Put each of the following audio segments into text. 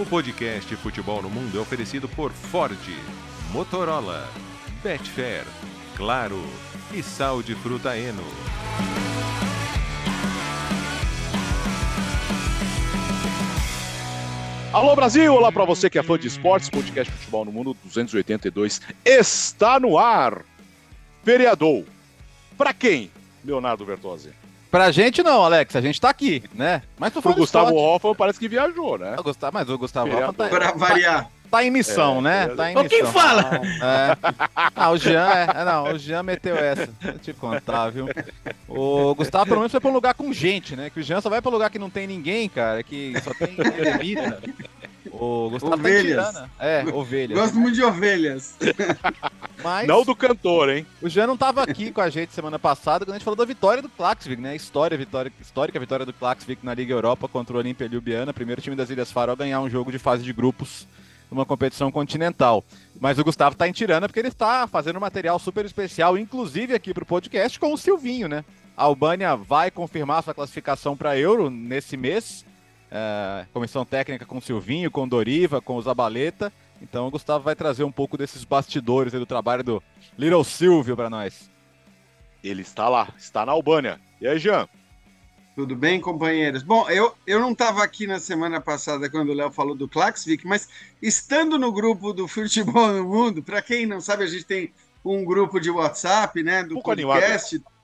O podcast Futebol no Mundo é oferecido por Ford, Motorola, Betfair, Claro e Sal de Fruta Eno. Alô Brasil, olá para você que é fã de esportes, podcast Futebol no Mundo 282 está no ar. Vereador, para quem, Leonardo Bertozzi? Pra gente não, Alex, a gente tá aqui, né? Mas tu falou o Gustavo Hoffmann parece que viajou, né? Mas o Gustavo Hoffmann tá... Pra variar. Tá em missão, né? Tá em missão. Quem fala? O Jean, o Jean meteu essa. Deixa eu te contar, viu? O Gustavo, pelo menos, foi pra um lugar com gente, né? Que o Jean só vai pra um lugar que não tem ninguém, cara, que só tem eremita. O Gustavo ovelhas. Tá ovelhas. Gosto muito de ovelhas. Mas não do cantor, hein? O Jean não tava aqui com a gente semana passada quando a gente falou da vitória do Klaksvík, né? Histórica vitória do Klaksvík na Liga Europa contra o Olimpia Ljubljana, primeiro time das Ilhas Faro a ganhar um jogo de fase de grupos numa competição continental. Mas o Gustavo tá em Tirana porque ele está fazendo um material super especial, inclusive aqui pro podcast, com o Silvinho, né? A Albânia vai confirmar sua classificação para Euro nesse mês. Comissão técnica com o Silvinho, com o Doriva, com o Zabaleta. Então o Gustavo vai trazer um pouco desses bastidores aí do trabalho do Little Silvio para nós. Ele está lá, está na Albânia. E aí, Jean? Tudo bem, companheiros? Bom, eu não estava aqui na semana passada quando o Léo falou do Klaksvík, mas estando no grupo do Futebol no Mundo, para quem não sabe, a gente tem um grupo de WhatsApp, né, do podcast... Animado.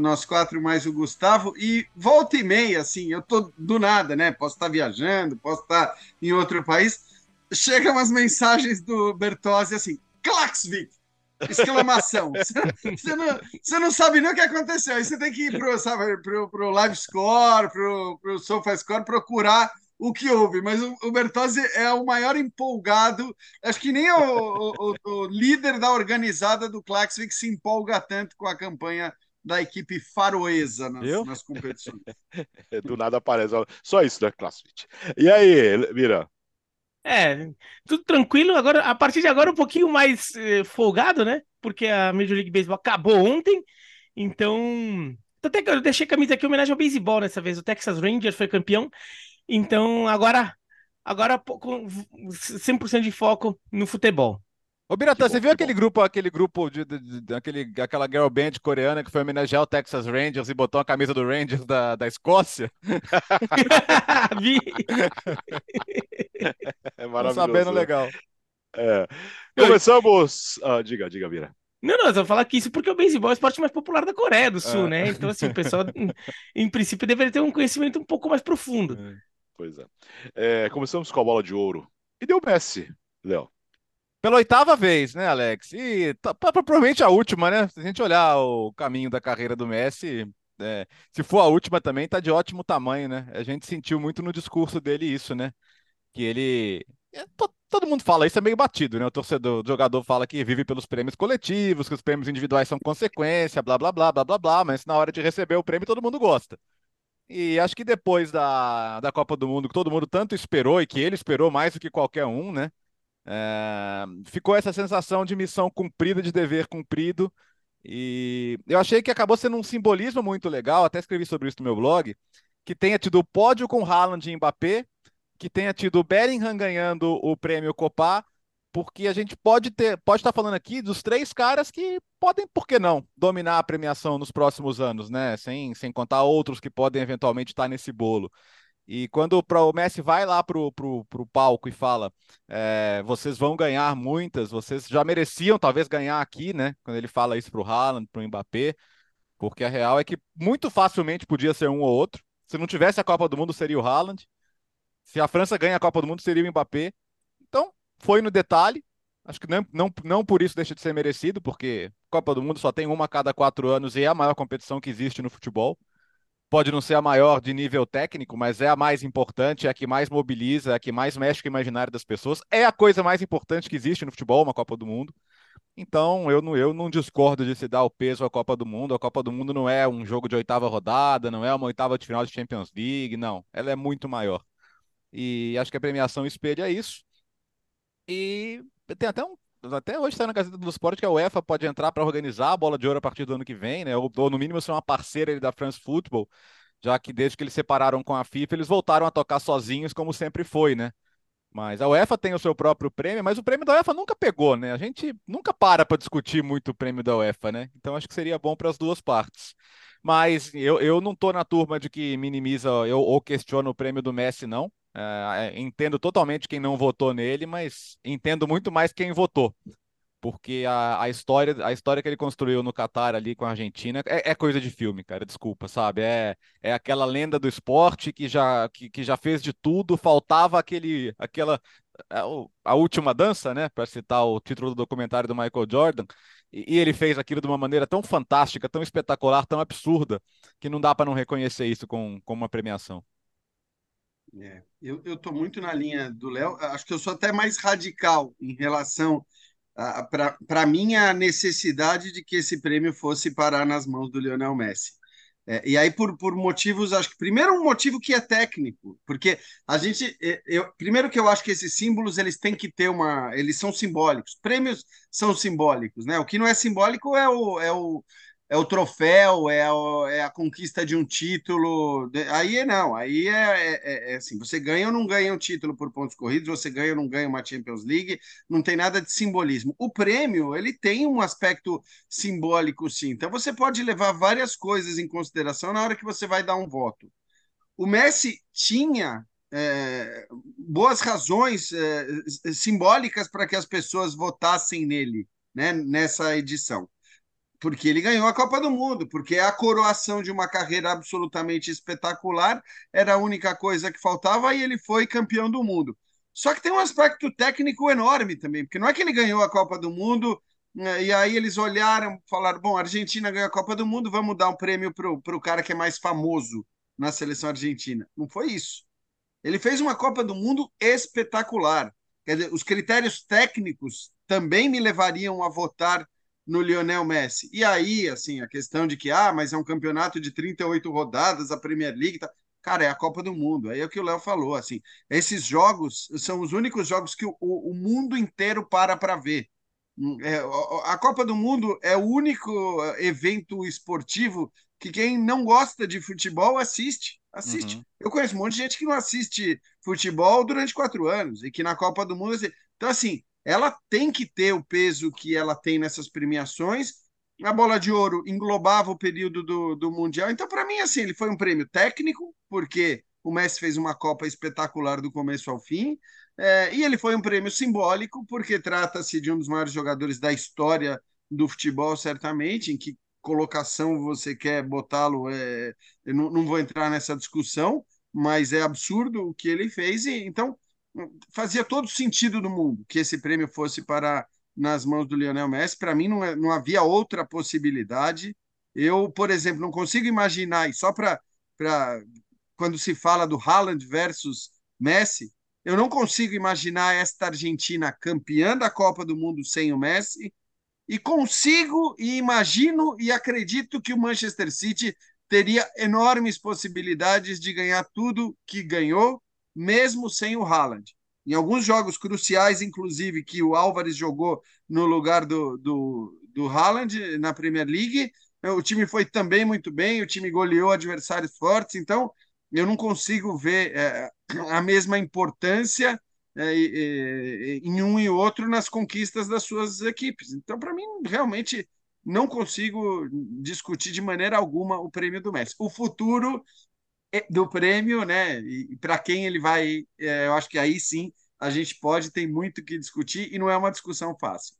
Nós quatro mais o Gustavo, e volta e meia, assim, eu tô do nada, né? Posso estar viajando, posso estar em outro país. Chegam as mensagens do Bertozzi, assim, Klaksvík! Exclamação! Você não sabe nem o que aconteceu, aí você tem que ir pro Live Score, pro Sofa Score, procurar o que houve. Mas o Bertozzi é o maior empolgado, acho que nem o líder da organizada do Klaksvík se empolga tanto com a campanha da equipe faroesa nas competições. Do nada aparece. Só isso da Klaksvík. E aí, Mira? Tudo tranquilo. Agora, a partir de agora, um pouquinho mais folgado, né? Porque a Major League Baseball acabou ontem. Então, até que eu deixei a camisa aqui em homenagem ao beisebol dessa vez. O Texas Rangers foi campeão. Então, agora com 100% de foco no futebol. Ô, Biratã, você viu aquele grupo aquela girl band coreana que foi homenagear o Texas Rangers e botou a camisa do Rangers da Escócia? Vi! É maravilhoso. Tô sabendo, legal. Começamos... Ah, diga, Bira. Não, eu vou falar que isso porque o beisebol é o esporte mais popular da Coreia do Sul, né? Então, assim, o pessoal, em princípio, deveria ter um conhecimento um pouco mais profundo. Pois é. Começamos com a bola de ouro. E deu Messi, Léo. Pela oitava vez, né, Alex? E provavelmente a última, né? Se a gente olhar o caminho da carreira do Messi, se for a última também, tá de ótimo tamanho, né? A gente sentiu muito no discurso dele isso, né? Que ele... Todo mundo fala isso, é meio batido, né? O jogador fala que vive pelos prêmios coletivos, que os prêmios individuais são consequência, blá, blá, blá, blá, blá, blá, mas na hora de receber o prêmio todo mundo gosta. E acho que depois da Copa do Mundo, que todo mundo tanto esperou e que ele esperou mais do que qualquer um, né? Ficou essa sensação de missão cumprida, de dever cumprido, e eu achei que acabou sendo um simbolismo muito legal, até escrevi sobre isso no meu blog, que tenha tido o pódio com Haaland e Mbappé, que tenha tido o Bellingham ganhando o prêmio Copa, porque a gente pode estar falando aqui dos três caras que podem, por que não, dominar a premiação nos próximos anos, né? Sem contar outros que podem eventualmente estar nesse bolo. E quando o Messi vai lá pro palco e fala vocês vão ganhar muitas, vocês já mereciam talvez ganhar aqui, né? Quando ele fala isso pro Haaland, pro Mbappé, porque a real é que muito facilmente podia ser um ou outro. Se não tivesse a Copa do Mundo, seria o Haaland. Se a França ganha a Copa do Mundo, seria o Mbappé. Então, foi no detalhe. Acho que não por isso deixa de ser merecido, porque a Copa do Mundo só tem uma a cada 4 anos e é a maior competição que existe no futebol. Pode não ser a maior de nível técnico, mas é a mais importante, é a que mais mobiliza, é a que mais mexe com o imaginário das pessoas. É a coisa mais importante que existe no futebol, uma Copa do Mundo. Então, eu não discordo de se dar o peso à Copa do Mundo. A Copa do Mundo não é um jogo de oitava rodada, não é uma oitava de final de Champions League, não. Ela é muito maior. E acho que a premiação espelha isso. E tem até um... Até hoje está na Gazeta do Sport que a UEFA pode entrar para organizar a Bola de Ouro a partir do ano que vem, né? Ou no mínimo ser uma parceira da France Football, já que desde que eles separaram com a FIFA, eles voltaram a tocar sozinhos, como sempre foi, né? Mas a UEFA tem o seu próprio prêmio, mas o prêmio da UEFA nunca pegou, né? A gente nunca para discutir muito o prêmio da UEFA, né? Então acho que seria bom para as duas partes. Mas eu não estou na turma de que minimiza ou questiona o prêmio do Messi, não. Entendo totalmente quem não votou nele, mas entendo muito mais quem votou. Porque a história que ele construiu no Catar ali com a Argentina é coisa de filme, cara, desculpa, sabe? É aquela lenda do esporte que já fez de tudo, faltava a última dança, né? Para citar o título do documentário do Michael Jordan. E ele fez aquilo de uma maneira tão fantástica, tão espetacular, tão absurda, que não dá para não reconhecer isso com uma premiação. Eu estou muito na linha do Léo, acho que eu sou até mais radical em relação... Para mim, a necessidade de que esse prêmio fosse parar nas mãos do Lionel Messi. E aí, por motivos, acho que primeiro um motivo que é técnico, porque primeiro que eu acho que esses símbolos, eles têm que ter eles são simbólicos, prêmios são simbólicos, né? O que não é simbólico é o troféu, é a conquista de um título, aí não, aí é assim, você ganha ou não ganha um título por pontos corridos, você ganha ou não ganha uma Champions League, não tem nada de simbolismo. O prêmio, ele tem um aspecto simbólico, sim, então você pode levar várias coisas em consideração na hora que você vai dar um voto. O Messi tinha boas razões simbólicas para que as pessoas votassem nele, né, nessa edição. Porque ele ganhou a Copa do Mundo, porque é a coroação de uma carreira absolutamente espetacular, era a única coisa que faltava e ele foi campeão do mundo. Só que tem um aspecto técnico enorme também, porque não é que ele ganhou a Copa do Mundo e aí eles olharam, falaram, bom, a Argentina ganhou a Copa do Mundo, vamos dar um prêmio pro cara que é mais famoso na seleção argentina. Não foi isso. Ele fez uma Copa do Mundo espetacular. Quer dizer, os critérios técnicos também me levariam a votar no Lionel Messi. E aí, assim, a questão de que, mas é um campeonato de 38 rodadas, a Premier League, tá... Cara, é a Copa do Mundo, aí é o que o Léo falou, assim, esses jogos são os únicos jogos que o mundo inteiro para ver. A Copa do Mundo é o único evento esportivo que quem não gosta de futebol assiste. Uhum. Eu conheço um monte de gente que não assiste futebol durante 4 anos, e que na Copa do Mundo... Então, assim, ela tem que ter o peso que ela tem nessas premiações. A Bola de Ouro englobava o período do Mundial. Então, para mim, assim, ele foi um prêmio técnico, porque o Messi fez uma Copa espetacular do começo ao fim, e ele foi um prêmio simbólico, porque trata-se de um dos maiores jogadores da história do futebol, certamente, em que colocação você quer botá-lo, eu não vou entrar nessa discussão, mas é absurdo o que ele fez, e então... fazia todo sentido do mundo que esse prêmio fosse parar nas mãos do Lionel Messi. Para mim não havia outra possibilidade. Eu, por exemplo, não consigo imaginar, e só para quando se fala do Haaland versus Messi, eu não consigo imaginar esta Argentina campeã da Copa do Mundo sem o Messi, e consigo e imagino e acredito que o Manchester City teria enormes possibilidades de ganhar tudo que ganhou, mesmo sem o Haaland. Em alguns jogos cruciais, inclusive, que o Álvares jogou no lugar do Haaland na Premier League, o time foi também muito bem, o time goleou adversários fortes, então eu não consigo ver a mesma importância em um e outro nas conquistas das suas equipes. Então, para mim, realmente... não consigo discutir de maneira alguma o prêmio do Messi. O futuro... do prêmio, né? E para quem ele vai, eu acho que aí sim a gente tem muito que discutir, e não é uma discussão fácil.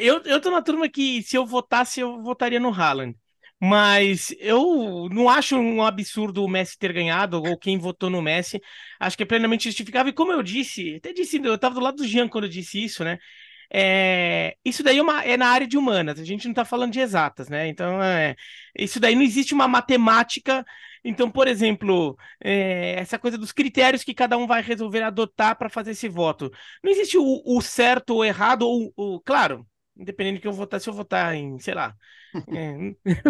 Eu tô na turma que, se eu votasse, eu votaria no Haaland, mas eu não acho um absurdo o Messi ter ganhado, ou quem votou no Messi, acho que é plenamente justificável, e como eu disse, eu estava do lado do Jean quando eu disse isso, né? Isso daí é na área de humanas, a gente não está falando de exatas, né? Então, isso daí não existe uma matemática. Então, por exemplo, essa coisa dos critérios que cada um vai resolver adotar para fazer esse voto. Não existe o certo ou errado, claro, independente do que eu votar, se eu votar em, sei lá...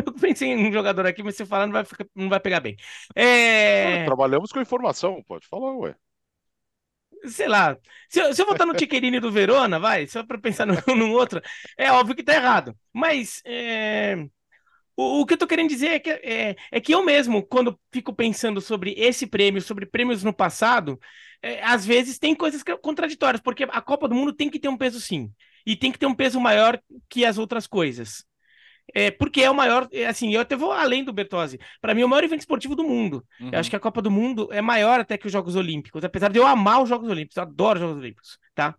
eu pensei em um jogador aqui, mas se eu falar não vai pegar bem. Trabalhamos com informação, pode falar, ué. Sei lá, se eu votar no Tiqueirinho do Verona, vai, só para pensar num outro, é óbvio que tá errado, mas O que eu tô querendo dizer é que, que eu mesmo, quando fico pensando sobre esse prêmio, sobre prêmios no passado, às vezes tem coisas contraditórias, porque a Copa do Mundo tem que ter um peso sim, e tem que ter um peso maior que as outras coisas. Porque é o maior, assim, eu até vou além do Bertozzi, para mim é o maior evento esportivo do mundo. Uhum. Eu acho que a Copa do Mundo é maior até que os Jogos Olímpicos, apesar de eu amar os Jogos Olímpicos, eu adoro os Jogos Olímpicos, tá?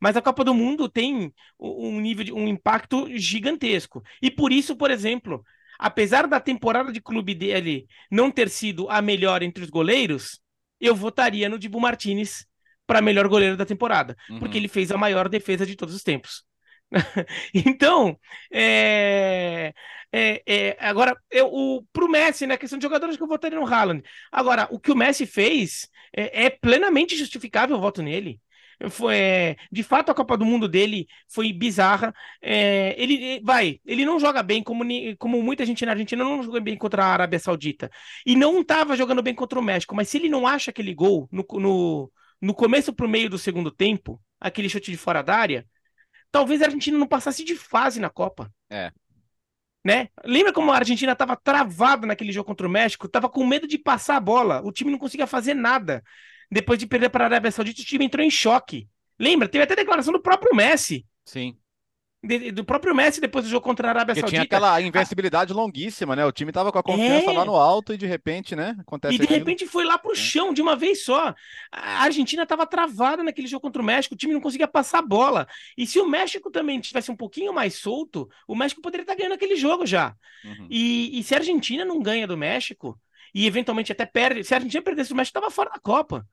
Mas a Copa do Mundo tem um nível de um impacto gigantesco. E por isso, por exemplo, apesar da temporada de clube dele não ter sido a melhor entre os goleiros, eu votaria no Dibu Martínez para melhor goleiro da temporada, uhum, porque ele fez a maior defesa de todos os tempos. Então, agora, pro Messi, na questão de jogador, acho que eu votaria no Haaland. Agora, o que o Messi fez é plenamente justificável o voto nele. De fato, a Copa do Mundo dele foi bizarra. Ele não joga bem, como muita gente na Argentina não joga bem contra a Arábia Saudita. E não estava jogando bem contra o México, mas se ele não acha aquele gol no começo pro meio do segundo tempo, aquele chute de fora da área, talvez a Argentina não passasse de fase na Copa. Né? Lembra como a Argentina estava travada naquele jogo contra o México? Estava com medo de passar a bola. O time não conseguia fazer nada. Depois de perder para a Arábia Saudita, o time entrou em choque. Lembra? Teve até declaração do próprio Messi. Sim. Do próprio Messi depois do jogo contra a Arábia Saudita. Tinha aquela invencibilidade longuíssima, né? O time tava com a confiança lá no alto e de repente, né? Acontece aquilo. Repente foi lá pro chão de uma vez só. A Argentina tava travada naquele jogo contra o México, o time não conseguia passar a bola. E se o México também tivesse um pouquinho mais solto, o México poderia estar ganhando aquele jogo já. Uhum. E se a Argentina não ganha do México, e eventualmente até perde, se a Argentina perdesse o México, tava fora da Copa.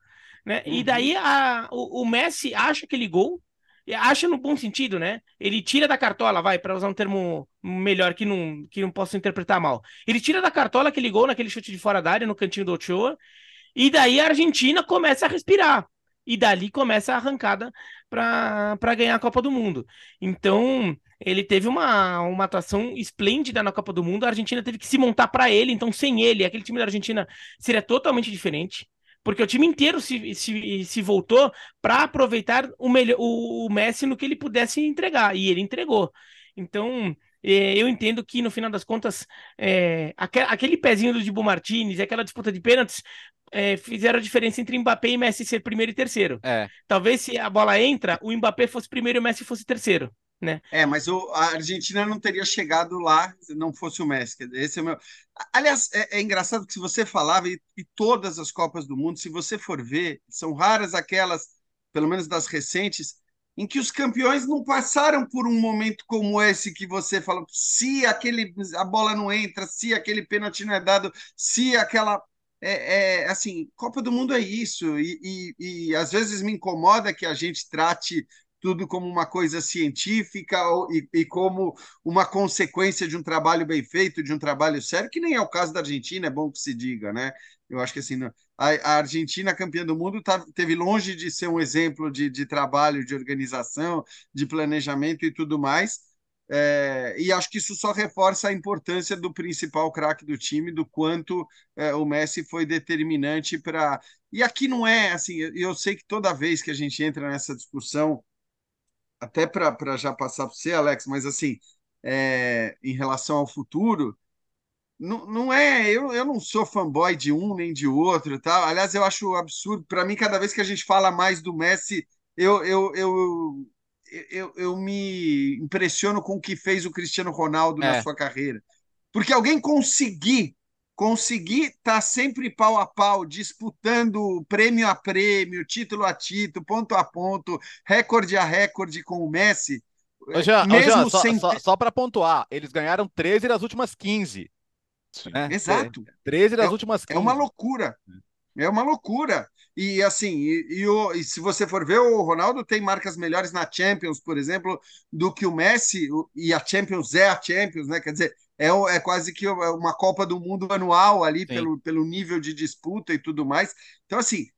Né? Uhum. E daí o Messi acha aquele gol. Acha no bom sentido, né? Ele tira da cartola, para usar um termo melhor que não posso interpretar mal. Ele tira da cartola aquele gol naquele chute de fora da área, no cantinho do Ochoa, e daí a Argentina começa a respirar. E dali começa a arrancada para ganhar a Copa do Mundo. Então, ele teve uma atuação esplêndida na Copa do Mundo, a Argentina teve que se montar para ele, então sem ele, aquele time da Argentina seria totalmente diferente. Porque o time inteiro se voltou para aproveitar o Messi no que ele pudesse entregar, e ele entregou. Então, eu entendo que, no final das contas, aquele pezinho do Dibu Martínez e aquela disputa de pênaltis fizeram a diferença entre Mbappé e Messi ser primeiro e terceiro. Talvez, se a bola entra, o Mbappé fosse primeiro e o Messi fosse terceiro. Né? Mas a Argentina não teria chegado lá se não fosse o Messi. Esse é o meu... Aliás, é engraçado que, se você falava, e todas as Copas do Mundo, se você for ver, são raras aquelas, pelo menos das recentes, em que os campeões não passaram por um momento como esse que você fala, se a bola não entra, se aquele pênalti não é dado, se aquela... assim, Copa do Mundo é isso, e às vezes me incomoda que a gente trate tudo como uma coisa científica e como uma consequência de um trabalho bem feito, de um trabalho sério, que nem é o caso da Argentina, é bom que se diga, né? Eu acho que assim, a Argentina, campeã do mundo, teve longe de ser um exemplo de trabalho, de organização, de planejamento e tudo mais, e acho que isso só reforça a importância do principal craque do time, do quanto o Messi foi determinante para... E aqui não é assim, eu sei que toda vez que a gente entra nessa discussão, até para já passar para você, Alex, mas assim, em relação ao futuro, não é... Eu não sou fanboy de um nem de outro, tá? Aliás, eu acho absurdo. Para mim, cada vez que a gente fala mais do Messi, eu me impressiono com o que fez o Cristiano Ronaldo na sua carreira. Porque alguém conseguir estar sempre pau a pau, disputando prêmio a prêmio, título a título, ponto a ponto, recorde a recorde com o Messi. Só para pontuar, eles ganharam 13 das últimas 15. Né? Exato. 13 das últimas 15. É uma loucura. É uma loucura. E assim, e se você for ver, o Ronaldo tem marcas melhores na Champions, por exemplo, do que o Messi, e a Champions é a Champions, né? Quer dizer, é quase que uma Copa do Mundo anual ali, pelo nível de disputa e tudo mais. Então, assim,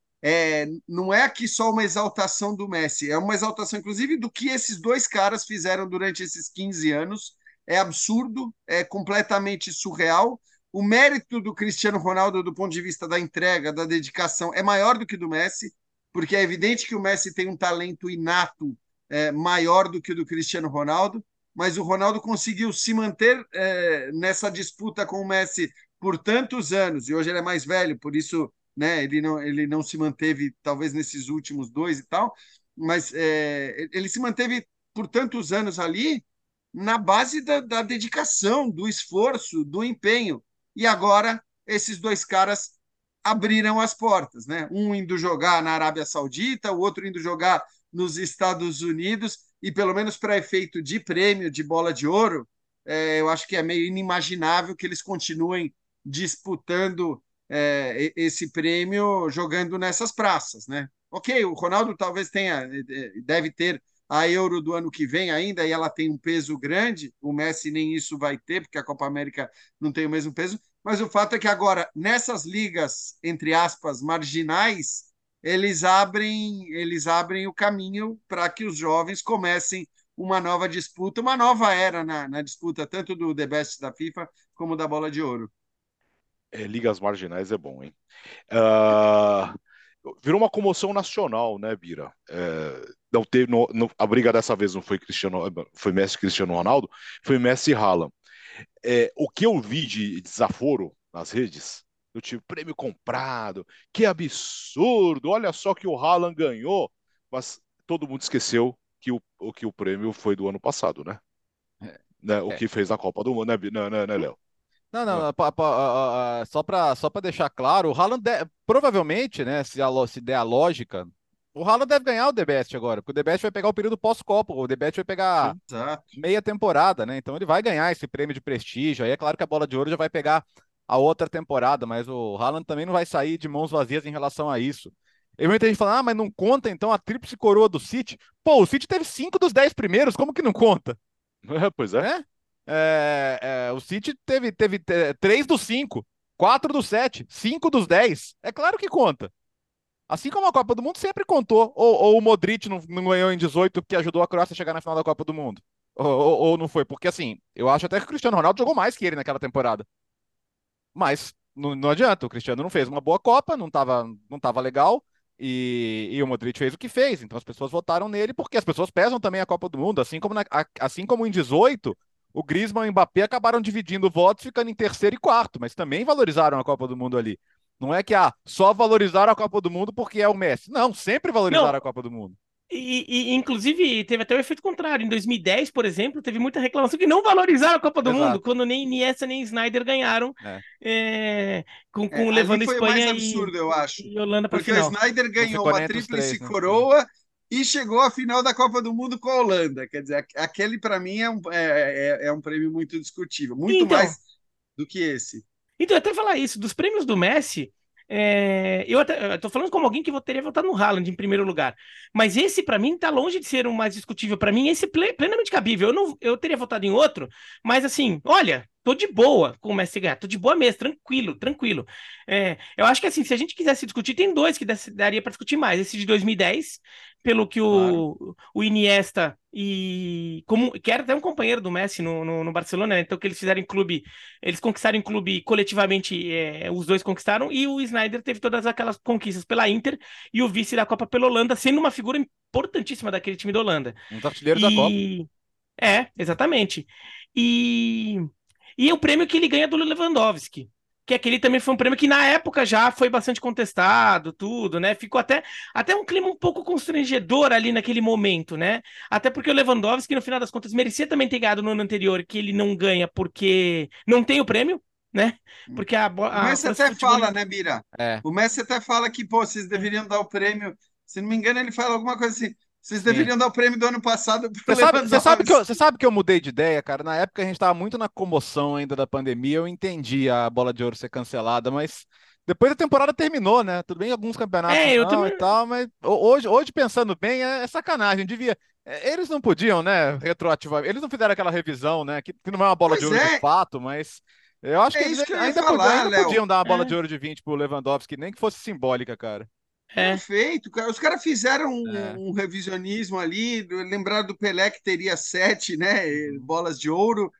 não é aqui só uma exaltação do Messi, é uma exaltação, inclusive, do que esses dois caras fizeram durante esses 15 anos. É absurdo, é completamente surreal. O mérito do Cristiano Ronaldo, do ponto de vista da entrega, da dedicação, é maior do que do Messi, porque é evidente que o Messi tem um talento inato maior do que o do Cristiano Ronaldo, mas o Ronaldo conseguiu se manter nessa disputa com o Messi por tantos anos, e hoje ele é mais velho, por isso, né, ele não se manteve talvez nesses últimos dois e tal, mas ele se manteve por tantos anos ali na base da dedicação, do esforço, do empenho. E agora esses dois caras abriram as portas, né? Um indo jogar na Arábia Saudita, o outro indo jogar nos Estados Unidos, e pelo menos para efeito de prêmio, de Bola de Ouro, eu acho que é meio inimaginável que eles continuem disputando esse prêmio jogando nessas praças, né? Ok, o Ronaldo talvez deve ter a Euro do ano que vem ainda, e ela tem um peso grande, o Messi nem isso vai ter, porque a Copa América não tem o mesmo peso, mas o fato é que agora, nessas ligas, entre aspas, marginais, eles abrem o caminho para que os jovens comecem uma nova disputa, uma nova era na disputa, tanto do The Best da FIFA, como da Bola de Ouro. Ligas marginais é bom, hein? Virou uma comoção nacional, né, Bira? Não teve, a briga dessa vez não foi foi Messi e Cristiano Ronaldo, foi Messi e Haaland. O que eu vi de desaforo nas redes, eu tive prêmio comprado, que absurdo, olha só que o Haaland ganhou, mas todo mundo esqueceu que o prêmio foi do ano passado, né? O que fez na Copa do Mundo, né, Léo? Não, só para deixar claro, o Haaland provavelmente, né, se der a lógica, o Haaland deve ganhar o The Best agora, porque o The Best vai pegar o período pós-Copa, o The Best vai pegar meia temporada, né, então ele vai ganhar esse prêmio de prestígio, aí é claro que a Bola de Ouro já vai pegar a outra temporada, mas o Haaland também não vai sair de mãos vazias em relação a isso. Eu vi muita gente falando, mas não conta então a tríplice coroa do City? Pô, o City teve 5 dos 10 primeiros, como que não conta? Pois é. Né? O City teve 3 dos 5, 4 dos 7, 5 dos 10. É claro que conta. Assim como a Copa do Mundo sempre contou. Ou o Modric não ganhou em 18 porque ajudou a Croácia a chegar na final da Copa do Mundo. Ou não foi. Porque assim, eu acho até que o Cristiano Ronaldo jogou mais que ele naquela temporada. Mas não adianta. O Cristiano não fez uma boa Copa, não tava legal. E o Modric fez o que fez. Então as pessoas votaram nele porque as pessoas pesam também a Copa do Mundo. Assim como em 18... O Griezmann e o Mbappé acabaram dividindo votos, ficando em terceiro e quarto, mas também valorizaram a Copa do Mundo ali. Não é que só valorizaram a Copa do Mundo porque é o Messi. Não, sempre valorizaram a Copa do Mundo. E inclusive, teve até o efeito contrário. Em 2010, por exemplo, teve muita reclamação que não valorizaram a Copa do Mundo, quando nem Iniesta nem Snyder ganharam, levando foi Espanha mais absurdo, eu acho. E Holanda para porque final. O Snyder ganhou a tríplice coroa, né? E chegou à final da Copa do Mundo com a Holanda. Quer dizer, aquele para mim é um prêmio muito discutível. Muito então, mais do que esse. Então, até falar isso, dos prêmios do Messi, eu tô falando como alguém que teria votado no Haaland em primeiro lugar. Mas esse, para mim, tá longe de ser o mais discutível. Para mim, esse é plenamente cabível. Eu teria votado em outro, mas assim, olha, tô de boa com o Messi ganhar. Tô de boa mesmo, tranquilo. Eu acho que assim, se a gente quisesse discutir, tem dois que daria para discutir mais. Esse de 2010... pelo que o Iniesta que era até um companheiro do Messi no Barcelona, né? Então que eles conquistaram em clube coletivamente, os dois conquistaram, e o Sneijder teve todas aquelas conquistas pela Inter e o vice da Copa pela Holanda, sendo uma figura importantíssima daquele time da Holanda. Um dos artilheiros da Copa. Exatamente. E o prêmio que ele ganha do Lewandowski. Que aquele também foi um prêmio que na época já foi bastante contestado, tudo, né? Ficou até um clima um pouco constrangedor ali naquele momento, né? Até porque o Lewandowski, no final das contas, merecia também ter ganhado no ano anterior, que ele não ganha porque não tem o prêmio, né? Porque o Messi até fala, né, Bira? O Messi até fala que, vocês deveriam dar o prêmio. Se não me engano, ele fala alguma coisa assim. Vocês deveriam dar o prêmio do ano passado. Você sabe que eu mudei de ideia, cara. Na época a gente estava muito na comoção ainda da pandemia. Eu entendi a Bola de Ouro ser cancelada, mas depois a temporada terminou, né? Tudo bem, alguns campeonatos e tal, mas hoje pensando bem, é sacanagem. Eles não podiam, né? Retroativamente. Eles não fizeram aquela revisão, né? Que não é uma bola de ouro de fato, mas eu acho que eles ainda podiam dar uma bola de ouro de 20 pro Lewandowski, nem que fosse simbólica, cara. Perfeito, os caras fizeram um revisionismo ali, lembraram do Pelé que teria 7, né, bolas de ouro,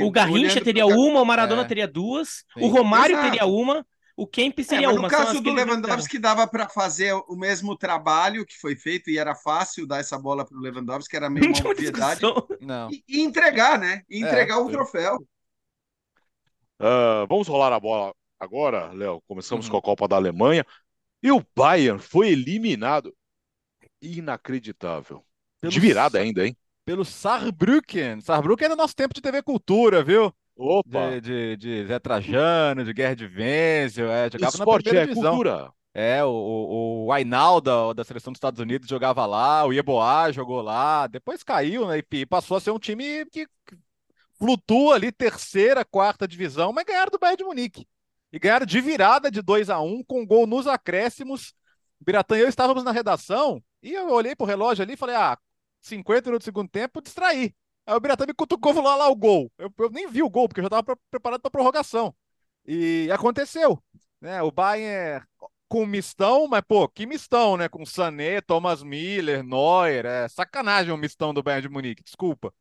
o Garrincha teria uma, o Maradona teria 2, sim. O Romário teria uma, O Kemp seria uma. No caso do Lewandowski, dava para fazer o mesmo trabalho que foi feito e era fácil dar essa bola para o Lewandowski, que era meio uma obviedade. Não. E entregar, né? E entregar o troféu. Vamos rolar a bola agora, Léo. Começamos com a Copa da Alemanha. E o Bayern foi eliminado. Inacreditável. De virada ainda, hein? Pelo Saarbrücken. Saarbrücken é do nosso tempo de TV Cultura, viu? Opa! De Zé Trajano, de Guerra de Venzio, jogava na primeira divisão. Cultura. O Ainaldo da seleção dos Estados Unidos jogava lá, o Yeboah jogou lá, depois caiu, né, e passou a ser um time que flutua ali, terceira, quarta divisão, mas ganharam do Bayern de Munique. E ganharam de virada de 2-1, com gol nos acréscimos. Biratã e eu estávamos na redação, e eu olhei pro relógio ali e falei, 50 minutos do segundo tempo, distraí. Aí o Biratã me cutucou, vou lá o gol. Eu nem vi o gol, porque eu já estava preparado para a prorrogação. E aconteceu, né? O Bayern com mistão, mas, pô, que mistão, né? Com Sané, Thomas Müller, Neuer. Sacanagem o mistão do Bayern de Munique, desculpa.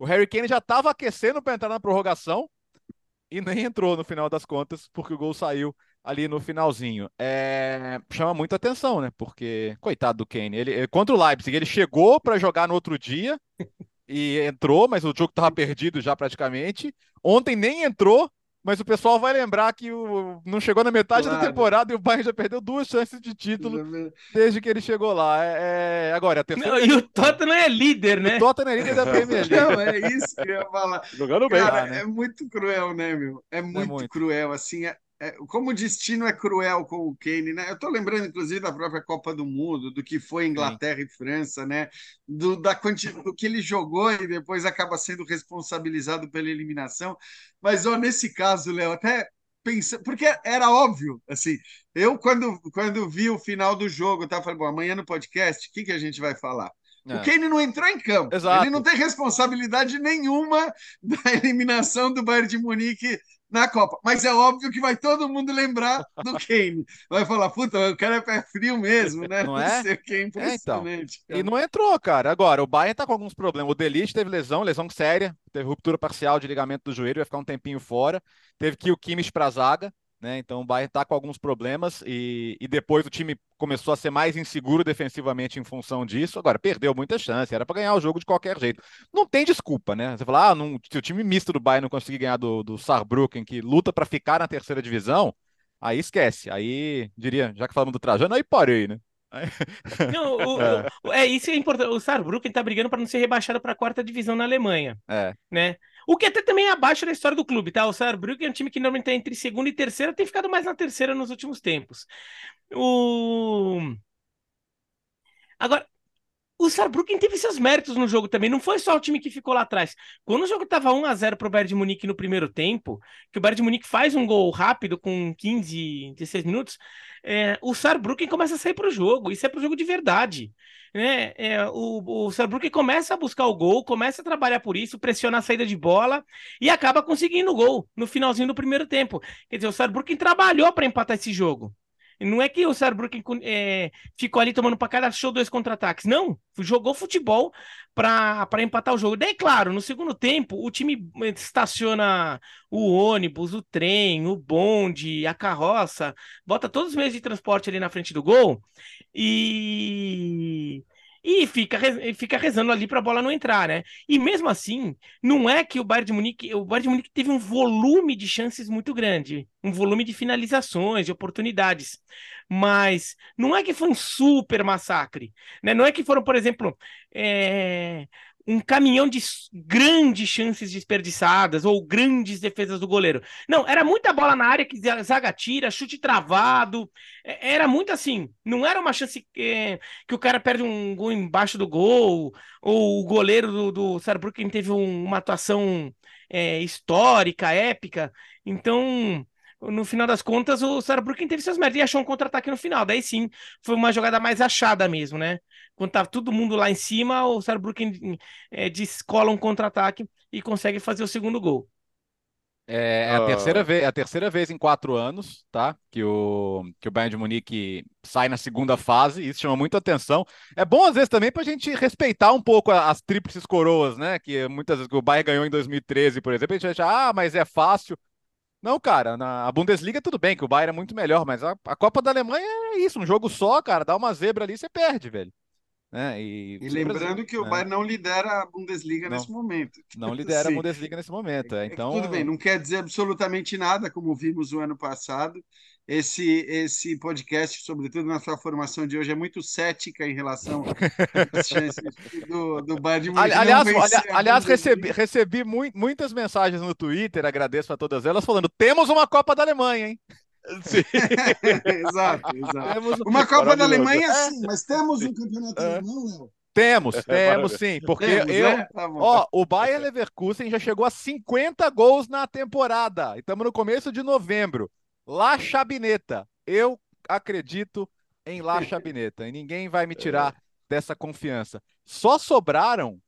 O Harry Kane já estava aquecendo para entrar na prorrogação e nem entrou no final das contas, porque o gol saiu ali no finalzinho. Chama muito atenção, né? Porque, coitado do Kane, ele contra o Leipzig, ele chegou para jogar no outro dia... E entrou, mas o jogo estava perdido já praticamente. Ontem nem entrou, mas o pessoal vai lembrar que não chegou na metade da temporada e o Bayern já perdeu 2 chances de título desde que ele chegou lá. Agora, a terceira... E o Tottenham é líder, né? O Tottenham é líder da Premier League. Não, é isso que eu ia falar. Jogando bem. Cara, né? É muito cruel, né, meu? É muito cruel, assim... como o destino é cruel com o Kane, né? Eu tô lembrando, inclusive, da própria Copa do Mundo, do que foi Inglaterra e França, né? Do que ele jogou e depois acaba sendo responsabilizado pela eliminação. Mas, nesse caso, Léo, até pensando... Porque era óbvio, assim... Eu, quando vi o final do jogo, eu falei, bom, amanhã no podcast, o que a gente vai falar? O Kane não entrou em campo. Exato. Ele não tem responsabilidade nenhuma da eliminação do Bayern de Munique na Copa. Mas é óbvio que vai todo mundo lembrar do Kane. Vai falar, puta, o cara é pé frio mesmo, né? Não sei o que é impressionante. Então. E não entrou, cara. Agora, o Bayern tá com alguns problemas. O De Ligt teve lesão séria. Teve ruptura parcial de ligamento do joelho. Vai ficar um tempinho fora. Teve que ir o Kimmich pra zaga, né? Então o Bayern tá com alguns problemas. E depois o time começou a ser mais inseguro defensivamente em função disso. Agora, perdeu muita chance. Era para ganhar o jogo de qualquer jeito. Não tem desculpa, né? Você fala, se o time misto do Bayern não conseguir ganhar do Saarbrücken, que luta para ficar na terceira divisão, aí esquece. Aí, diria, já que falamos do Trajano, aí parei, né? Não, isso é importante. O Saarbrücken tá brigando para não ser rebaixado para a quarta divisão na Alemanha, né? O que até também é abaixo da história do clube, tá? O Saarbrücken é um time que normalmente está entre segunda e terceira, tem ficado mais na terceira nos últimos tempos. Agora, o Saarbrücken teve seus méritos no jogo também, não foi só o time que ficou lá atrás. Quando o jogo estava 1-0 para o Bayern de Munique no primeiro tempo, que o Bayern de Munique faz um gol rápido com 15, 16 minutos, o Saarbrücken começa a sair para o jogo, isso é para o jogo de verdade, né? O Saarbrücken começa a buscar o gol, começa a trabalhar por isso, pressiona a saída de bola e acaba conseguindo o gol no finalzinho do primeiro tempo. Quer dizer, o Saarbrücken trabalhou para empatar esse jogo. Não é que o Saarbrücken ficou ali tomando pra cara, achou 2 contra-ataques. Não, jogou futebol pra empatar o jogo. Daí, claro, no segundo tempo, o time estaciona o ônibus, o trem, o bonde, a carroça, bota todos os meios de transporte ali na frente do gol e fica rezando ali pra bola não entrar, né? E mesmo assim, não é que o Bayern de Munique teve um volume de chances muito grande, um volume de finalizações, de oportunidades, mas não é que foi um super massacre, né? Não é que foram, por exemplo, um caminhão de grandes chances desperdiçadas ou grandes defesas do goleiro. Não, era muita bola na área que zaga tira, chute travado. Era muito assim. Não era uma chance que o cara perde um gol embaixo do gol ou o goleiro do Saarbrücken teve uma atuação histórica, épica. Então... No final das contas, o Saarbrücken teve seus méritos e achou um contra-ataque no final. Daí sim, foi uma jogada mais achada mesmo, né? Quando tava todo mundo lá em cima, o Saarbrücken descola um contra-ataque e consegue fazer o segundo gol. É a terceira vez em 4 anos, tá? Que o Bayern de Munique sai na segunda fase, isso chama muita atenção. É bom, às vezes, também, pra gente respeitar um pouco as tríplices coroas, né? Que muitas vezes o Bayern ganhou em 2013, por exemplo, a gente vai achar, mas é fácil. Não, cara, a Bundesliga tudo bem, que o Bayern é muito melhor, mas a Copa da Alemanha é isso, um jogo só, cara, dá uma zebra ali, você perde, velho. Né? E lembrando que o Bayern não lidera a Bundesliga nesse momento. Não lidera a Bundesliga nesse momento. Então... Tudo bem, não quer dizer absolutamente nada, como vimos o ano passado. Esse podcast, sobretudo na sua formação de hoje, é muito cética em relação às chances do Bayern de Munique. Aliás, recebi muitas mensagens no Twitter, agradeço a todas elas, falando: temos uma Copa da Alemanha, hein? Sim. exato. Temos uma Copa da Alemanha, sim, mas temos um campeonato alemão, Léo? Temos sim, porque o Bayern Leverkusen já chegou a 50 gols na temporada, e estamos no começo de novembro. La Chabineta, eu acredito em La Chabineta, e ninguém vai me tirar dessa confiança. Só sobraram,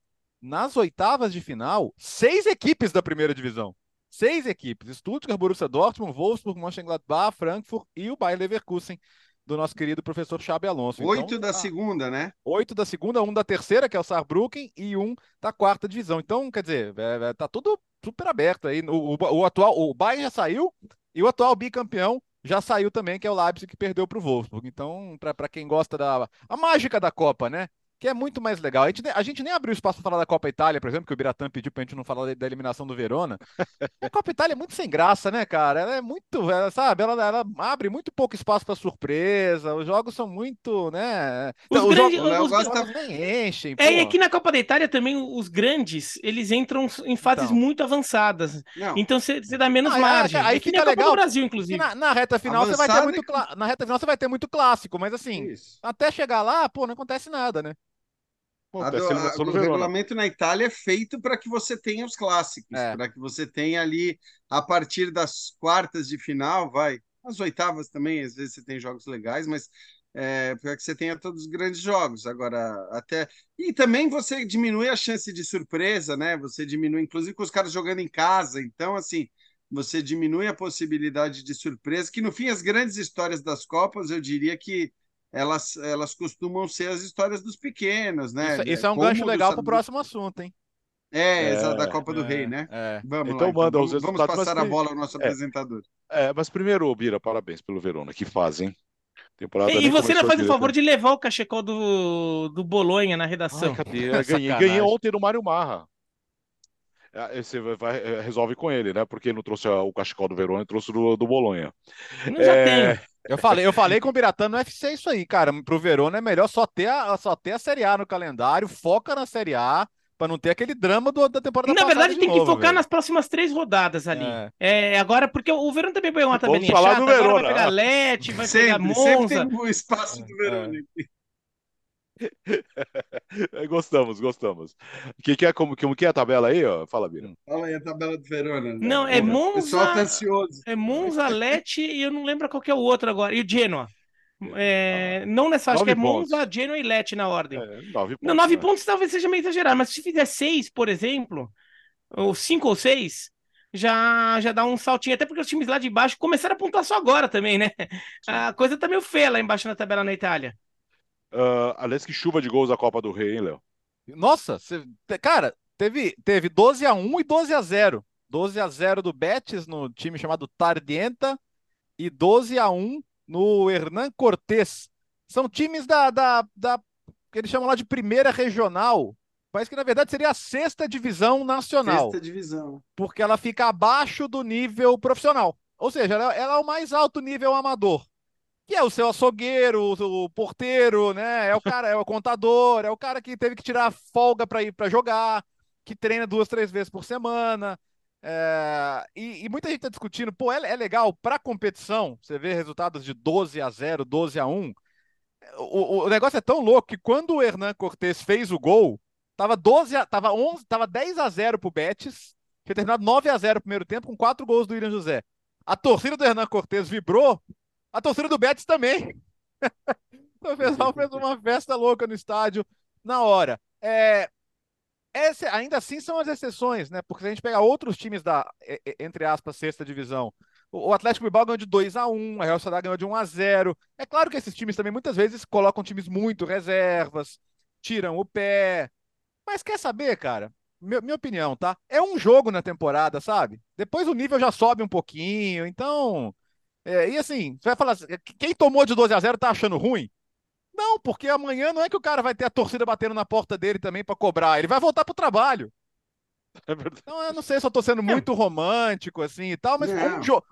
nas oitavas de final, 6 equipes da primeira divisão. 6 equipes: Stuttgart, Borussia Dortmund, Wolfsburg, Mönchengladbach, Frankfurt e o Bayern Leverkusen, do nosso querido professor Xabi Alonso. 8 então, da segunda, né? 8 da segunda, 1 da terceira, que é o Saarbrücken, e 1 da quarta divisão. Então, quer dizer, tá tudo super aberto aí. O Bayern já saiu e o atual bicampeão já saiu também, que é o Leipzig, que perdeu para o Wolfsburg. Então, para quem gosta da mágica da Copa, né? Que é muito mais legal. A gente nem abriu espaço para falar da Copa Itália, por exemplo, que o Biratã pediu para a gente não falar da eliminação do Verona. A Copa Itália é muito sem graça, né, cara? Ela é muito, ela abre muito pouco espaço para surpresa. Os jogos são muito, né? Então, os jogos nem enchem. É que na Copa da Itália também os grandes, eles entram em fases muito avançadas. Não. Então você dá menos margem. Aí fica legal. Copa do Brasil, inclusive. Na reta final você vai ter muito na reta final você vai ter muito clássico, mas assim, até chegar lá, não acontece nada, né? O regulamento na Itália é feito para que você tenha os clássicos, para que você tenha ali, a partir das quartas de final, as oitavas também, às vezes você tem jogos legais, mas para que você tenha todos os grandes jogos. Agora, e também você diminui a chance de surpresa, né? Você diminui, inclusive com os caras jogando em casa, então assim, você diminui a possibilidade de surpresa, que no fim as grandes histórias das Copas, eu diria que elas costumam ser as histórias dos pequenos, né? Isso é um gancho legal para o próximo assunto, hein? Da Copa do Rei, né? Vamos então, lá, vamos passar a bola ao nosso apresentador. Mas primeiro, Bira, parabéns pelo Verona, que fazem. Temporada e você ainda faz o favor de levar o cachecol do Bolonha na redação. Ganhei ontem no Mário Marra. Você resolve com ele, né? Porque ele não trouxe o cachecol do Verona, ele trouxe do Bolonha. Já tem. Eu falei com o Biratã no UFC isso aí, cara. Pro Verona é melhor só ter a Série A no calendário, foca na Série A, pra não ter aquele drama da temporada passada. Na verdade, tem que focar nas próximas 3 rodadas ali. Agora, porque o Verona também pegou uma tabelinha chata, agora vai pegar Leti, vai pegar Monza. Sempre tem o espaço do Verona aqui. Gostamos. Como que é a tabela aí? Ó? Fala, Bira. Fala aí a tabela do Verona. Né? Não, é Monza. O pessoal tá ansioso. É Monza, Leti e eu não lembro qual que é o outro agora. E o Genoa. Não nessa, acho que é pontos. Monza, Genoa e Leti na ordem. 9 pontos. Não, 9 pontos talvez seja meio exagerado, mas se fizer 6, por exemplo, ou 5 ou 6... Já dá um saltinho, até porque os times lá de baixo começaram a pontuar só agora também, né? A coisa tá meio feia lá embaixo na tabela na Itália. Aliás, que chuva de gols da Copa do Rei, hein, Léo? Nossa, cara, teve 12-1 e 12-0. 12-0 do Betis no time chamado Tardienta e 12-1 no Hernán Cortés. São times da que eles chamam lá de primeira regional, mas que na verdade seria a sexta divisão nacional. Porque ela fica abaixo do nível profissional. Ou seja, ela é o mais alto nível amador. Que é o seu açougueiro, o porteiro, né? É o cara, é o contador, é o cara que teve que tirar folga para ir para jogar, que treina 2-3 vezes por semana. E muita gente tá discutindo, é legal para competição, você vê resultados de 12-0, 12-1. O negócio é tão louco que quando o Hernán Cortés fez o gol, tava 10-0 pro Betis, tinha terminado 9-0 no primeiro tempo com 4 gols do William José. A torcida do Hernán Cortés vibrou. A torcida do Betis também. O pessoal fez uma festa louca no estádio na hora. Ainda assim são as exceções, né? Porque se a gente pegar outros times da, entre aspas, sexta divisão, o Atlético Bilbao ganhou de 2-1, a Real Sociedad ganhou de 1-0. É claro que esses times também muitas vezes colocam times muito reservas, tiram o pé. Mas quer saber, cara? minha opinião, tá? É um jogo na temporada, sabe? Depois o nível já sobe um pouquinho, então... e assim, você vai falar, quem tomou de 12-0 tá achando ruim? Não, porque amanhã não é que o cara vai ter a torcida batendo na porta dele também pra cobrar, ele vai voltar pro trabalho. É verdade. Então, eu não sei se eu tô sendo muito romântico, assim, e tal, mas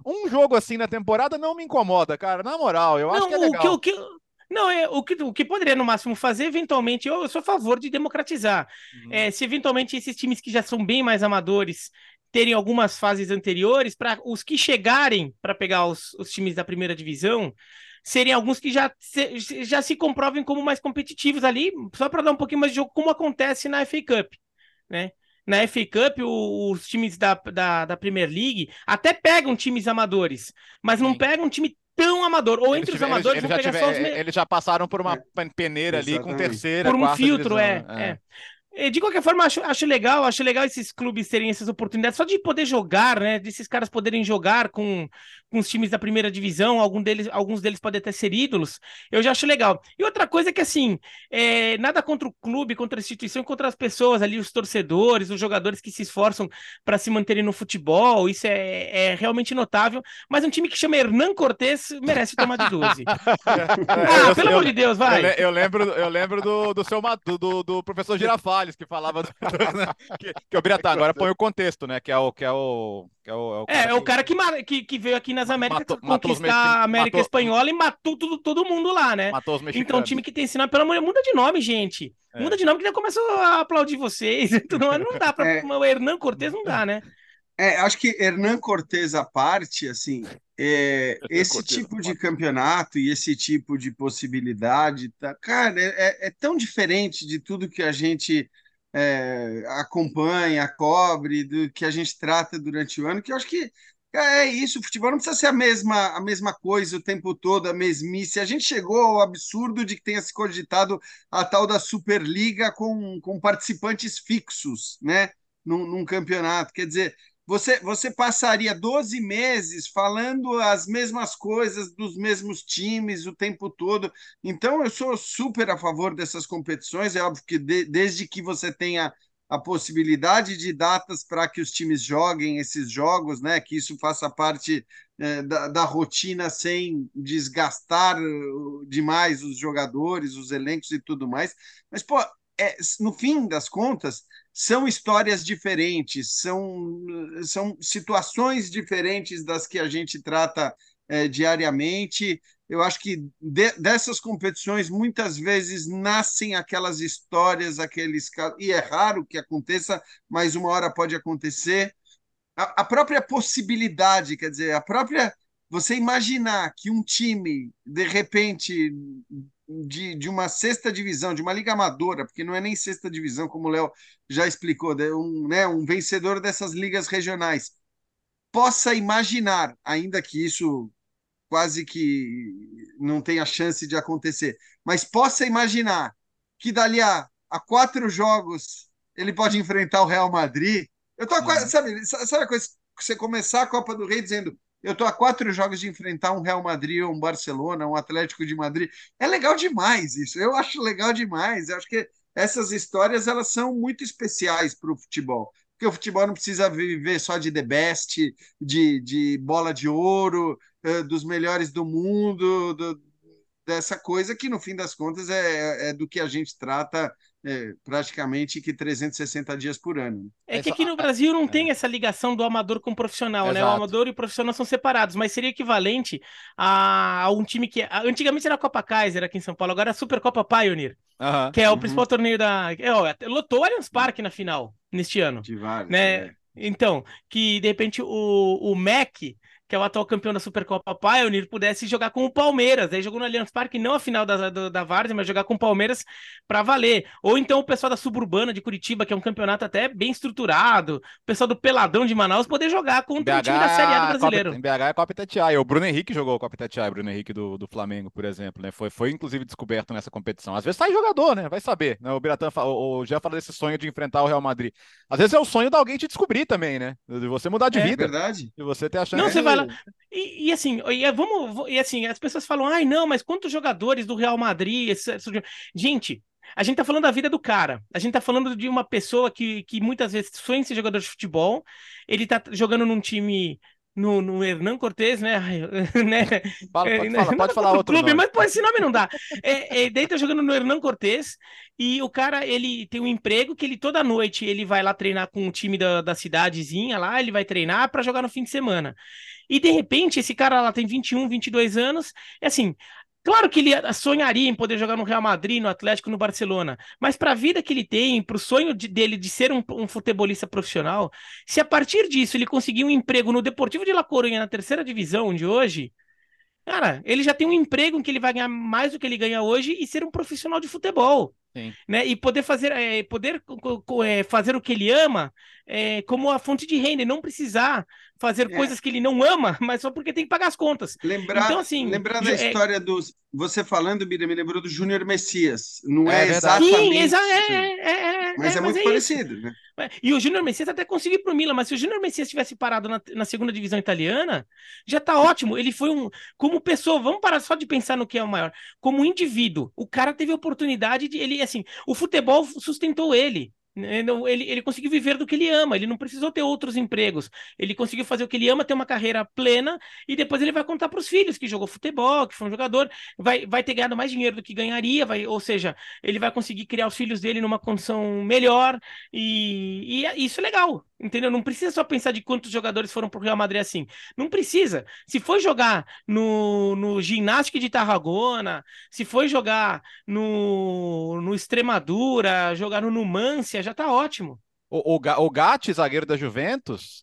um jogo assim na temporada não me incomoda, cara, na moral, eu acho que é legal. O que poderia, no máximo, fazer, eventualmente, eu sou a favor de democratizar. Uhum. Se, eventualmente, esses times que já são bem mais amadores terem algumas fases anteriores, para os que chegarem para pegar os times da primeira divisão, serem alguns que já se comprovem como mais competitivos ali, só para dar um pouquinho mais de jogo, como acontece na FA Cup, né? Na FA Cup, os times da Premier League até pegam times amadores, mas não pegam um time tão amador. Ou entre os amadores vão pegar só os... Eles já passaram por uma peneira ali com terceira, por um filtro, De qualquer forma, acho legal esses clubes terem essas oportunidades, só de poder jogar, né? Desses caras poderem jogar com os times da primeira divisão, alguns deles podem até ser ídolos, eu já acho legal. E outra coisa é que, assim, nada contra o clube, contra a instituição, contra as pessoas ali, os torcedores, os jogadores que se esforçam para se manterem no futebol, isso é realmente notável, mas um time que chama Hernán Cortés merece tomar de 12. Pelo amor de Deus, vai! Eu lembro do professor Girafalho, que falava que eu queria estar. Agora põe o contexto, né? É o cara que veio aqui nas Américas conquistar a América Espanhola e matou todo mundo lá, né? Matou os mexicanos. Então o time que tem esse nome, pelo amor, muda de nome, gente. Muda de nome que eu começo a aplaudir vocês. Não dá pra... O Hernán Cortés não dá, né? Acho que Hernán Cortés à parte, assim, esse tipo de campeonato e esse tipo de possibilidade, cara, é tão diferente de tudo que a gente acompanha, cobre, do que a gente trata durante o ano, que eu acho que é isso, o futebol não precisa ser a mesma coisa o tempo todo, a mesmice. A gente chegou ao absurdo de que tenha se cogitado a tal da Superliga com participantes fixos, né, num campeonato, quer dizer... Você passaria 12 meses falando as mesmas coisas dos mesmos times o tempo todo. Então, eu sou super a favor dessas competições. É óbvio que desde que você tenha a possibilidade de datas para que os times joguem esses jogos, né? Que isso faça parte da rotina sem desgastar demais os jogadores, os elencos e tudo mais. Mas, pô, no fim das contas... São histórias diferentes, são situações diferentes das que a gente trata diariamente. Eu acho que dessas competições, muitas vezes, nascem aquelas histórias, aqueles casos, e é raro que aconteça, mas uma hora pode acontecer. A própria possibilidade, quer dizer, você imaginar que um time, de repente... De uma sexta divisão, de uma liga amadora, porque não é nem sexta divisão, como o Léo já explicou, um vencedor dessas ligas regionais, possa imaginar, ainda que isso quase que não tenha chance de acontecer, mas possa imaginar que dali a 4 jogos ele pode enfrentar o Real Madrid. Eu tô quase, sabe a coisa, você começar a Copa do Rei dizendo... Eu estou a 4 jogos de enfrentar um Real Madrid, um Barcelona, um Atlético de Madrid. É legal demais isso. Eu acho legal demais. Eu acho que essas histórias elas são muito especiais para o futebol. Porque o futebol não precisa viver só de The Best, de Bola de Ouro, dos melhores do mundo, dessa coisa que, no fim das contas, é do que a gente trata praticamente que 360 dias por ano. É que aqui no Brasil não tem essa ligação do amador com o profissional, né? O amador e o profissional são separados, mas seria equivalente a um time que... Antigamente era a Copa Kaiser aqui em São Paulo, agora é a Supercopa Pioneer, que é o principal torneio da... lotou o Allianz Parque na final, neste ano. De vários, né? Então, que de repente o MEC... que é o atual campeão da Supercopa Pioneer, pudesse jogar com o Palmeiras. Aí jogou no Allianz Parque, não a final da Várzea, mas jogar com o Palmeiras para valer. Ou então o pessoal da Suburbana de Curitiba, que é um campeonato até bem estruturado, o pessoal do Peladão de Manaus, poder jogar contra o time da Série A do brasileiro. Em BH é a Copa Itatiaia. O Bruno Henrique jogou a Copa Itatiaia, Bruno Henrique do Flamengo, por exemplo, né? Foi inclusive descoberto nessa competição. Às vezes sai jogador, né? Vai saber. O Biratan já falou desse sonho de enfrentar o Real Madrid. Às vezes é o sonho de alguém te descobrir também, né? De você mudar de vida. É verdade. De você ter a chance. Não, você vai lá. E assim, as pessoas falam, ai não, mas quantos jogadores do Real Madrid... Gente, A gente tá falando da vida do cara. A gente tá falando de uma pessoa que muitas vezes sonha em ser jogador de futebol. Ele tá jogando num time... No Hernán Cortés, né? Pode falar outro clube, nome. Mas pô, esse nome não dá. Daí tá jogando no Hernán Cortés e o cara, ele tem um emprego que ele toda noite ele vai lá treinar com o time da cidadezinha lá, ele vai treinar pra jogar no fim de semana. E de repente, esse cara lá tem 21, 22 anos, é assim... Claro que ele sonharia em poder jogar no Real Madrid, no Atlético, no Barcelona, mas para a vida que ele tem, para o sonho dele de ser um futebolista profissional, se a partir disso ele conseguir um emprego no Deportivo de La Coruña, na terceira divisão de hoje, cara, ele já tem um emprego em que ele vai ganhar mais do que ele ganha hoje e ser um profissional de futebol. Sim. Né? E poder fazer o que ele ama como a fonte de renda, e não precisar fazer coisas que ele não ama, mas só porque tem que pagar as contas. Lembrando a história dos... Você falando, Bira, me lembrou do Júnior Messias. Não é exatamente... Sim, mas é muito parecido. Né? E o Júnior Messias até conseguiu para o Milan, mas se o Júnior Messias tivesse parado na segunda divisão italiana, já está ótimo. Ele foi como pessoa, vamos parar só de pensar no que é o maior. Como indivíduo, o cara teve a oportunidade de... Ele, assim, o futebol sustentou ele. Ele conseguiu viver do que ele ama, ele não precisou ter outros empregos, ele conseguiu fazer o que ele ama, ter uma carreira plena, e depois ele vai contar para os filhos que jogou futebol, que foi um jogador, vai ter ganhado mais dinheiro do que ganharia, ou seja, ele vai conseguir criar os filhos dele numa condição melhor, e isso é legal, entendeu? Não precisa só pensar de quantos jogadores foram para o Real Madrid assim, não precisa. Se for jogar no Ginástica de Tarragona, se for jogar no Extremadura, jogar no Numancia, já tá ótimo. O Gatti, zagueiro da Juventus,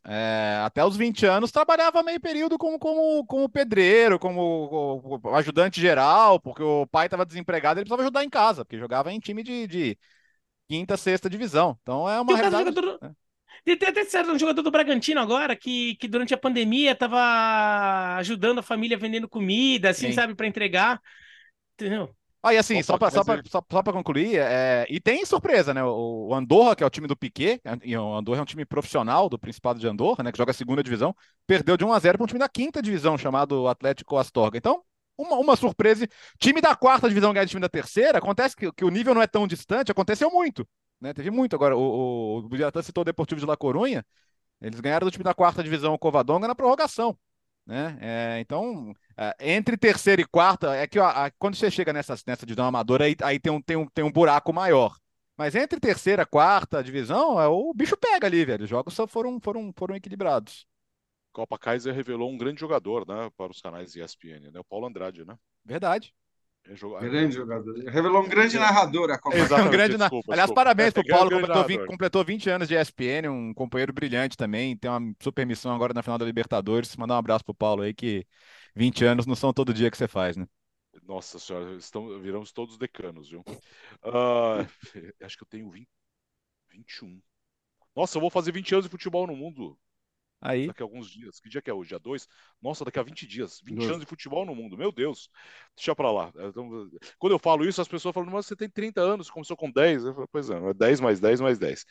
até os 20 anos, trabalhava meio período como pedreiro, como ajudante geral, porque o pai estava desempregado, ele precisava ajudar em casa, porque jogava em time de quinta, sexta divisão. Então é uma realidade... Tem até certo um jogador do Bragantino agora que durante a pandemia estava ajudando a família vendendo comida, assim, sim, sabe, para entregar. Entendeu? Ah, e assim, só para concluir, e tem surpresa, né? O Andorra, que é o time do Piquet, e o Andorra é um time profissional do Principado de Andorra, né? Que joga a segunda divisão, perdeu de 1-0 para um time da quinta divisão, chamado Atlético Astorga. Então, uma surpresa. Time da quarta divisão ganha de time da terceira, acontece que o nível não é tão distante, aconteceu muito, né? Teve muito agora. O Budiratã citou o Deportivo de La Coruña, eles ganharam do time da quarta divisão, o Covadonga, na prorrogação. Né? Então, entre terceira e quarta, é que quando você chega nessa divisão amadora, aí tem um buraco maior. Mas entre terceira e quarta divisão, o bicho pega ali, velho. Os jogos só foram equilibrados. Copa Kaiser revelou um grande jogador, né, para os canais ESPN, né? O Paulo Andrade, né? Verdade. Grande jogador. Revelou um grande narrador a Copa. Exatamente, um grande desculpa. Aliás, parabéns pro Paulo, completou 20 anos de ESPN, um companheiro brilhante também, tem uma super missão agora na final da Libertadores. Mandar um abraço pro Paulo aí, que 20 anos não são todo dia que você faz, né? Nossa senhora, viramos todos decanos, viu? Acho que eu tenho 21. Nossa, eu vou fazer 20 anos de futebol no mundo. Aí. Daqui a alguns dias, que dia que é hoje? Dia 2? Nossa, daqui a 20 dias, 20 anos de futebol no mundo, meu Deus, deixa pra lá. Então, quando eu falo isso, as pessoas falam, mas você tem 30 anos, começou com 10, eu falo, pois é, 10 mais 10 mais 10.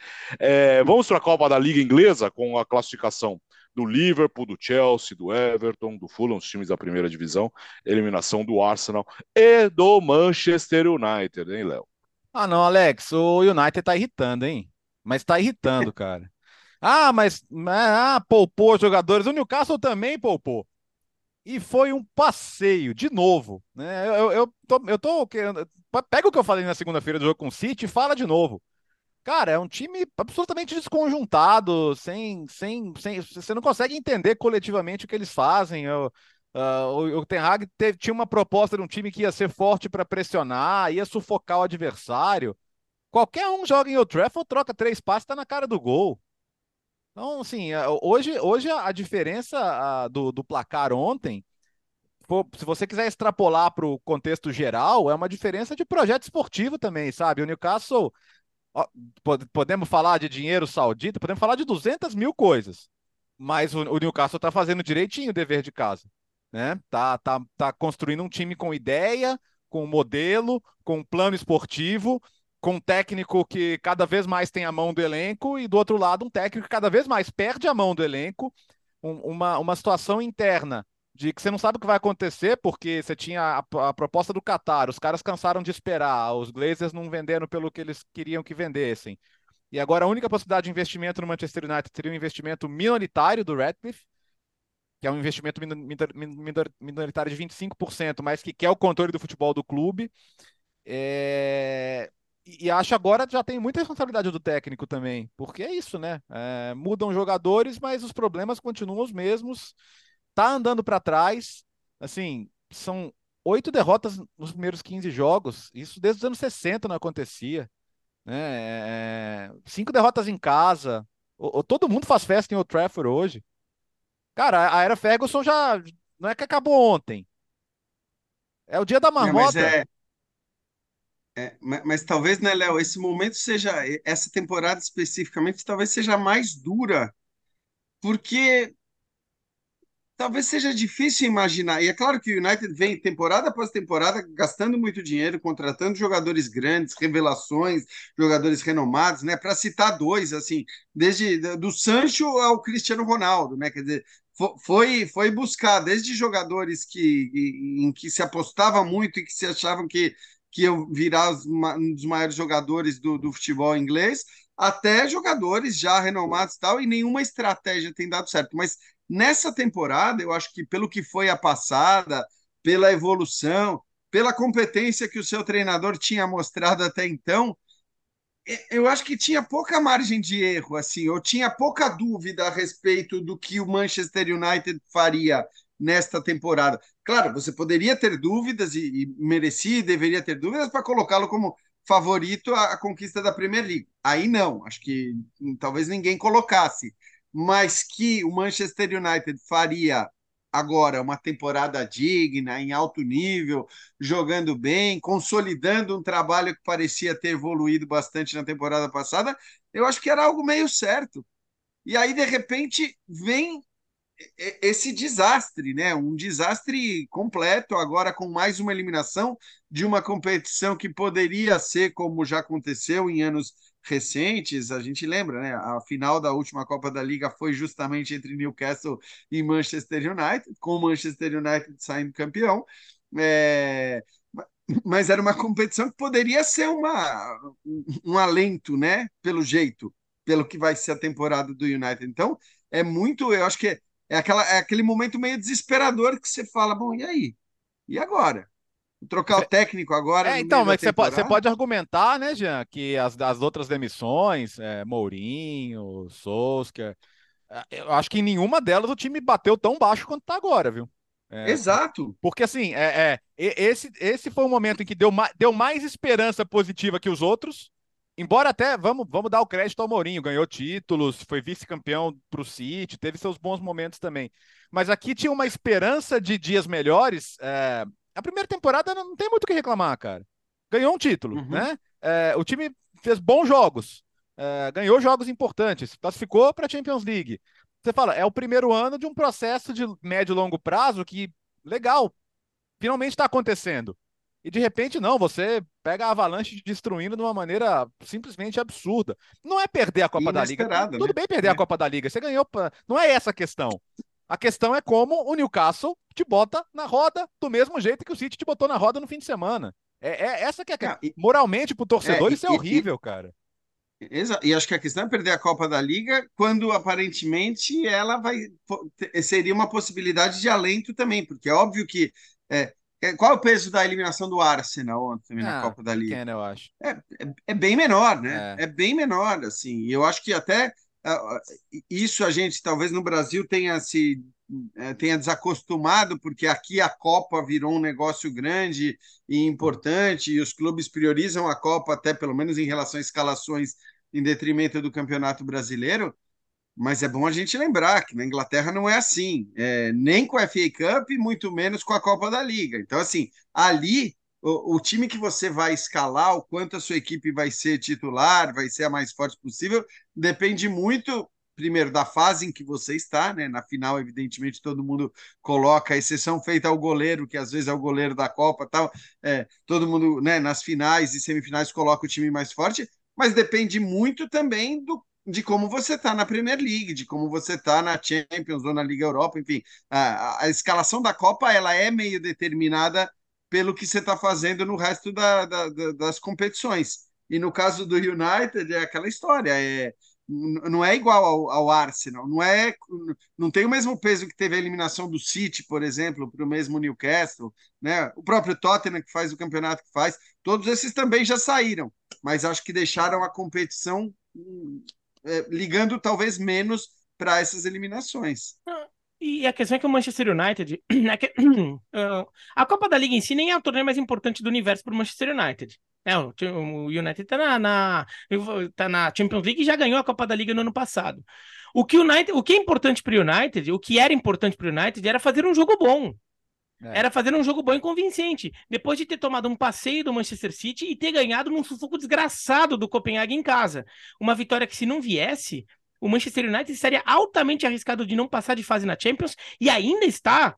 Vamos para a Copa da Liga Inglesa, com a classificação do Liverpool, do Chelsea, do Everton, do Fulham, os times da primeira divisão, eliminação do Arsenal e do Manchester United, hein, Léo? Ah não, Alex, o United tá irritando, hein? Mas tá irritando, cara. Ah, mas poupou os jogadores. O Newcastle também poupou. E foi um passeio, de novo. Né? Eu tô querendo... Pega o que eu falei na segunda-feira do jogo com o City e fala de novo. Cara, é um time absolutamente desconjuntado, sem você não consegue entender coletivamente o que eles fazem. O Ten Hag tinha uma proposta de um time que ia ser forte para pressionar, ia sufocar o adversário. Qualquer um joga em Old Trafford, troca 3 passes, tá na cara do gol. Então, assim, hoje a diferença do placar ontem, se você quiser extrapolar para o contexto geral, é uma diferença de projeto esportivo também, sabe? O Newcastle, podemos falar de dinheiro saudita, podemos falar de 200 mil coisas, mas o Newcastle está fazendo direitinho o dever de casa, né? Tá construindo um time com ideia, com modelo, com plano esportivo, com um técnico que cada vez mais tem a mão do elenco, e do outro lado um técnico que cada vez mais perde a mão do elenco, uma situação interna de que você não sabe o que vai acontecer, porque você tinha a proposta do Qatar, os caras cansaram de esperar, os Glazers não venderam pelo que eles queriam que vendessem. E agora a única possibilidade de investimento no Manchester United seria um investimento minoritário do Ratcliffe, que é um investimento minoritário de 25%, mas que quer o controle do futebol do clube. E acho agora já tem muita responsabilidade do técnico também, porque é isso, né? Mudam jogadores, mas os problemas continuam os mesmos. Tá andando para trás, assim, são 8 derrotas nos primeiros 15 jogos, isso desde os anos 60 não acontecia, né? 5 derrotas em casa, todo mundo faz festa em Old Trafford hoje. Cara, a era Ferguson já não é que acabou ontem, é o dia da marmota. Mas talvez, né, Léo, esse momento seja, essa temporada especificamente, talvez seja mais dura, porque talvez seja difícil imaginar. E é claro que o United vem temporada após temporada gastando muito dinheiro, contratando jogadores grandes, revelações, jogadores renomados, né? Para citar dois, assim, desde do Sancho ao Cristiano Ronaldo, né? Quer dizer, foi buscar desde jogadores em que se apostava muito e que se achavam que iam virar um dos maiores jogadores do futebol inglês, até jogadores já renomados e tal, e nenhuma estratégia tem dado certo. Mas nessa temporada, eu acho que pelo que foi a passada, pela evolução, pela competência que o seu treinador tinha mostrado até então, eu acho que tinha pouca margem de erro, assim, eu tinha pouca dúvida a respeito do que o Manchester United faria nesta temporada. Claro, você poderia ter dúvidas e merecia e deveria ter dúvidas para colocá-lo como favorito à conquista da Premier League. Aí não, acho que talvez ninguém colocasse, mas que o Manchester United faria agora uma temporada digna, em alto nível, jogando bem, consolidando um trabalho que parecia ter evoluído bastante na temporada passada, eu acho que era algo meio certo. E aí, de repente, vem esse desastre, né? Um desastre completo agora com mais uma eliminação de uma competição que poderia ser, como já aconteceu em anos recentes, a gente lembra, né? A final da última Copa da Liga foi justamente entre Newcastle e Manchester United, com o Manchester United saindo campeão, mas era uma competição que poderia ser um alento, né? Pelo jeito, pelo que vai ser a temporada do United. Então, é muito, eu acho que é aquele momento meio desesperador que você fala, bom, e aí? E agora? Vou trocar o técnico agora? Então, mas você pode argumentar, né, Jean, que as outras demissões, Mourinho, Solskjaer, eu acho que em nenhuma delas o time bateu tão baixo quanto está agora, viu? Exato. Porque, assim, esse foi o momento em que deu mais esperança positiva que os outros, embora até, vamos dar o crédito ao Mourinho, ganhou títulos, foi vice-campeão para o City, teve seus bons momentos também. Mas aqui tinha uma esperança de dias melhores. A primeira temporada não tem muito o que reclamar, cara. Ganhou um título, né? O time fez bons jogos, ganhou jogos importantes, classificou para a Champions League. Você fala, é o primeiro ano de um processo de médio e longo prazo que, legal, finalmente está acontecendo. E de repente, não, você pega a avalanche destruindo de uma maneira simplesmente absurda. Não é perder a Copa da Liga. Tudo bem perder a Copa da Liga. Você ganhou. Não é essa a questão. A questão é como o Newcastle te bota na roda do mesmo jeito que o City te botou na roda no fim de semana. Essa que é a questão. Moralmente, pro torcedor, isso é horrível, cara. E acho que a questão é perder a Copa da Liga quando, aparentemente, ela seria uma possibilidade de alento também, porque é óbvio que... Qual é o peso da eliminação do Arsenal ontem na Copa da Liga? Eu acho. É bem menor, né? É bem menor, assim. E eu acho que até isso a gente, talvez no Brasil, tenha desacostumado, porque aqui a Copa virou um negócio grande e importante, e os clubes priorizam a Copa até, pelo menos em relação a escalações, em detrimento do Campeonato Brasileiro. Mas é bom a gente lembrar que na Inglaterra não é assim, nem com a FA Cup, muito menos com a Copa da Liga. Então, assim, ali, o time que você vai escalar, o quanto a sua equipe vai ser titular, vai ser a mais forte possível, depende muito, primeiro, da fase em que você está, né? Na final, evidentemente, todo mundo coloca, exceção feita ao goleiro, que às vezes é o goleiro da Copa e tal, todo mundo, né, nas finais e semifinais coloca o time mais forte, mas depende muito também do de como você está na Premier League, de como você está na Champions ou na Liga Europa, enfim. A escalação da Copa, ela é meio determinada pelo que você está fazendo no resto das competições. E no caso do United, é aquela história, não é igual ao Arsenal, não tem o mesmo peso que teve a eliminação do City, por exemplo, para o mesmo Newcastle, né? O próprio Tottenham, que faz o campeonato que faz, todos esses também já saíram, mas acho que deixaram a competição ligando talvez menos para essas eliminações. E a questão é que o Manchester United, a Copa da Liga em si nem é o torneio mais importante do universo para o Manchester United. O United está na Champions League e já ganhou a Copa da Liga no ano passado. O que é importante para o United, o que era importante para o United era fazer um jogo bom. Era fazer um jogo bom e convincente. Depois de ter tomado um passeio do Manchester City e ter ganhado num sufoco desgraçado do Copenhague em casa. Uma vitória que, se não viesse, o Manchester United estaria altamente arriscado de não passar de fase na Champions e ainda está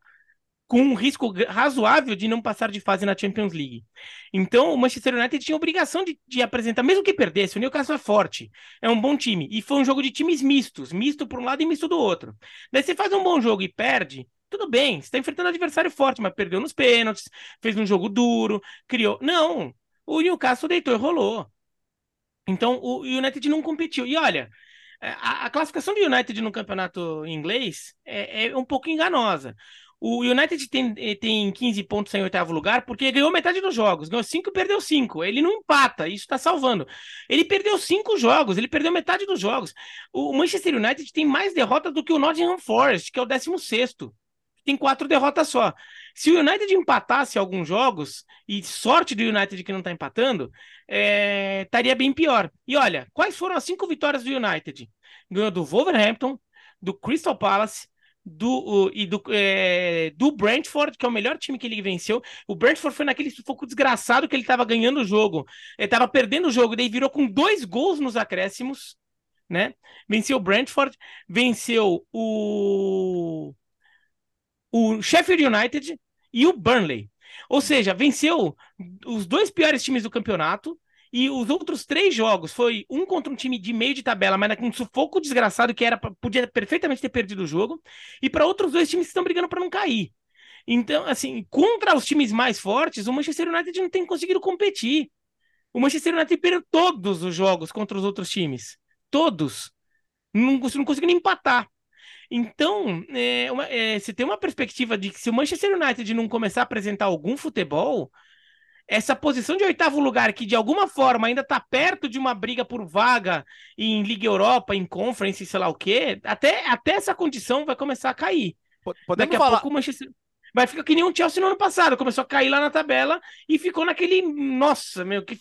com um risco razoável de não passar de fase na Champions League. Então, o Manchester United tinha a obrigação de apresentar, mesmo que perdesse, o Newcastle é forte, é um bom time, e foi um jogo de times mistos, misto por um lado e misto do outro. Daí você faz um bom jogo e perde, tudo bem, você está enfrentando um adversário forte, mas perdeu nos pênaltis, fez um jogo duro, criou... Não, o Newcastle deitou e rolou. Então, o United não competiu. E olha... A classificação do United no campeonato inglês é um pouco enganosa. O United tem 15 pontos em oitavo lugar porque ganhou metade dos jogos. Ganhou 5 e perdeu 5. Ele não empata, isso está salvando. Ele perdeu 5 jogos, ele perdeu metade dos jogos. O Manchester United tem mais derrotas do que o Nottingham Forest, que é o 16º. Tem 4 derrotas só. Se o United empatasse alguns jogos, e sorte do United que não está empatando, estaria bem pior. E olha, quais foram as 5 vitórias do United? Ganhou do Wolverhampton, do Crystal Palace, do Brentford, que é o melhor time que ele venceu. O Brentford foi naquele sufoco desgraçado que ele estava ganhando o jogo. Ele estava perdendo o jogo, daí virou com 2 gols nos acréscimos, né? Venceu o Brentford, venceu o Sheffield United e o Burnley. Ou seja, venceu os 2 piores times do campeonato e os outros 3 jogos. Foi um contra um time de meio de tabela, mas com um sufoco desgraçado que podia perfeitamente ter perdido o jogo. E para outros 2 times que estão brigando para não cair. Então, assim, contra os times mais fortes, o Manchester United não tem conseguido competir. O Manchester United perdeu todos os jogos contra os outros times. Todos. Não conseguiu nem empatar. Então, se tem uma perspectiva de que se o Manchester United não começar a apresentar algum futebol, essa posição de oitavo lugar, que de alguma forma ainda está perto de uma briga por vaga em Liga Europa, em Conference, sei lá o quê, até essa condição vai começar a cair. Daqui a pouco o Manchester... Vai ficar que nem o Chelsea no ano passado, começou a cair lá na tabela e ficou naquele... Nossa, meu, que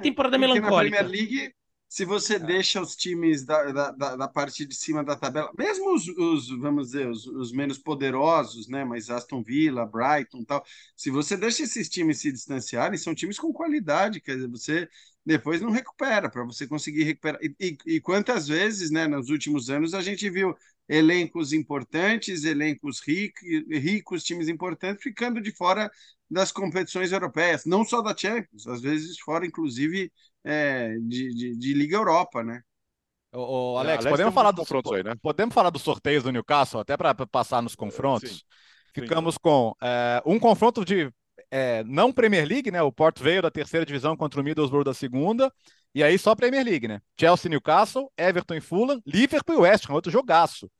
temporada melancólica. Na Premier League... Se você deixa os times da parte de cima da tabela, mesmo vamos dizer, os menos poderosos, né, mas Aston Villa, Brighton e tal, se você deixa esses times se distanciarem, são times com qualidade, quer dizer, você depois não recupera, para você conseguir recuperar. E quantas vezes, né, nos últimos anos, a gente viu elencos importantes, elencos ricos, times importantes, ficando de fora das competições europeias, não só da Champions, às vezes fora, inclusive... de Liga Europa, né? Ô, Alex, podemos falar dos sorteios do Newcastle, até para passar nos confrontos? Sim. Ficamos com um confronto de não Premier League, né? O Port Vale da terceira divisão contra o Middlesbrough da segunda, e aí só Premier League, né? Chelsea, Newcastle, Everton e Fulham, Liverpool e West Ham, outro jogaço.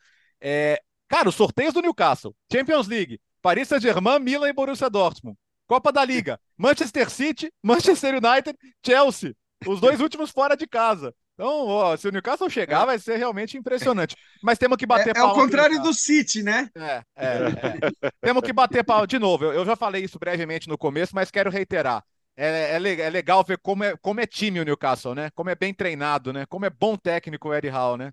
Cara, os sorteios do Newcastle, Champions League, Paris Saint-Germain, Milan e Borussia Dortmund, Copa da Liga, Manchester City, Manchester United, Chelsea, os 2 últimos fora de casa. Então, ó, se o Newcastle chegar, vai ser realmente impressionante. Mas temos que bater pau. É o contrário do City, né? Temos que bater pau. De novo, eu já falei isso brevemente no começo, mas quero reiterar. É legal ver como é time o Newcastle, né? Como é bem treinado, né? Como é bom técnico o Eddie Howe, né?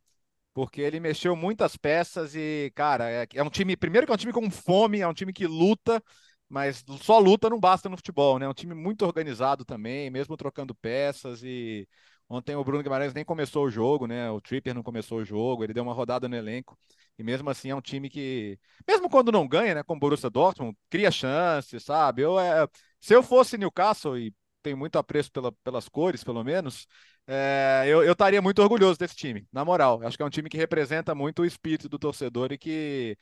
Porque ele mexeu muitas peças e, cara, é um time... Primeiro que é um time com fome, é um time que luta, mas só luta não basta no futebol, né? É um time muito organizado também, mesmo trocando peças. E ontem o Bruno Guimarães nem começou o jogo, né? O Trippier não começou o jogo, ele deu uma rodada no elenco. E mesmo assim é um time que, mesmo quando não ganha, né? Como o Borussia Dortmund, cria chances, sabe? Se eu fosse Newcastle, e tem muito apreço pelas cores, pelo menos, eu estaria muito orgulhoso desse time, na moral. Acho que é um time que representa muito o espírito do torcedor e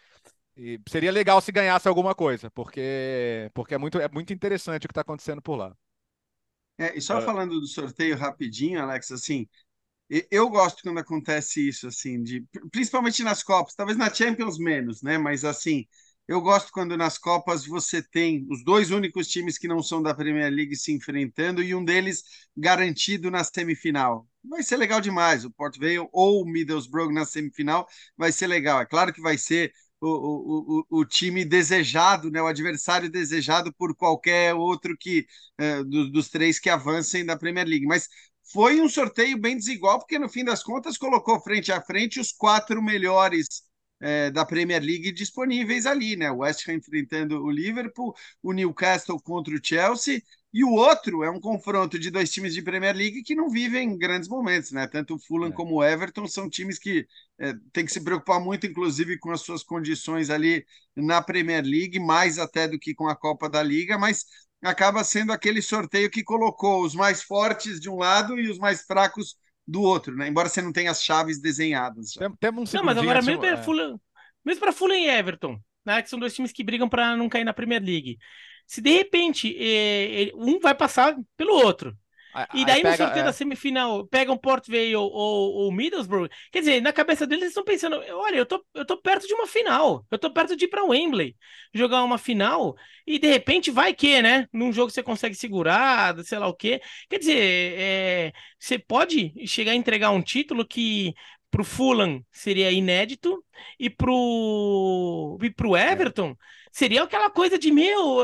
seria legal se ganhasse alguma coisa, porque é muito interessante o que está acontecendo por lá. E só falando do sorteio rapidinho, Alex, assim, eu gosto quando acontece isso, assim, principalmente nas Copas, talvez na Champions menos, né? Mas assim, eu gosto quando nas Copas você tem os dois únicos times que não são da Premier League se enfrentando e um deles garantido na semifinal. Vai ser legal demais, o Port Vale ou o Middlesbrough na semifinal vai ser legal. É claro que vai ser o time desejado, né? O adversário desejado por qualquer outro dos três que avancem da Premier League. Mas foi um sorteio bem desigual, porque no fim das contas colocou frente a frente os quatro melhores da Premier League disponíveis ali, né? O West Ham enfrentando o Liverpool, o Newcastle contra o Chelsea, e o outro é um confronto de dois times de Premier League que não vivem grandes momentos, né? Tanto o Fulham como o Everton são times que tem que se preocupar muito, inclusive, com as suas condições ali na Premier League, mais até do que com a Copa da Liga, mas acaba sendo aquele sorteio que colocou os mais fortes de um lado e os mais fracos do outro, né? Embora você não tenha as chaves desenhadas. Não, mas agora mesmo para Fulham e Everton, né? Que são dois times que brigam para não cair na Premier League. Se de repente um vai passar pelo outro, e daí no sorteio da semifinal pegam Port Vale ou Middlesbrough, quer dizer, na cabeça deles eles estão pensando, olha, eu tô perto de uma final, eu tô perto de ir para Wembley jogar uma final, e de repente vai que, né, num jogo você consegue segurar, sei lá o quê, quer dizer, você pode chegar a entregar um título que pro Fulham seria inédito e pro Everton seria aquela coisa de,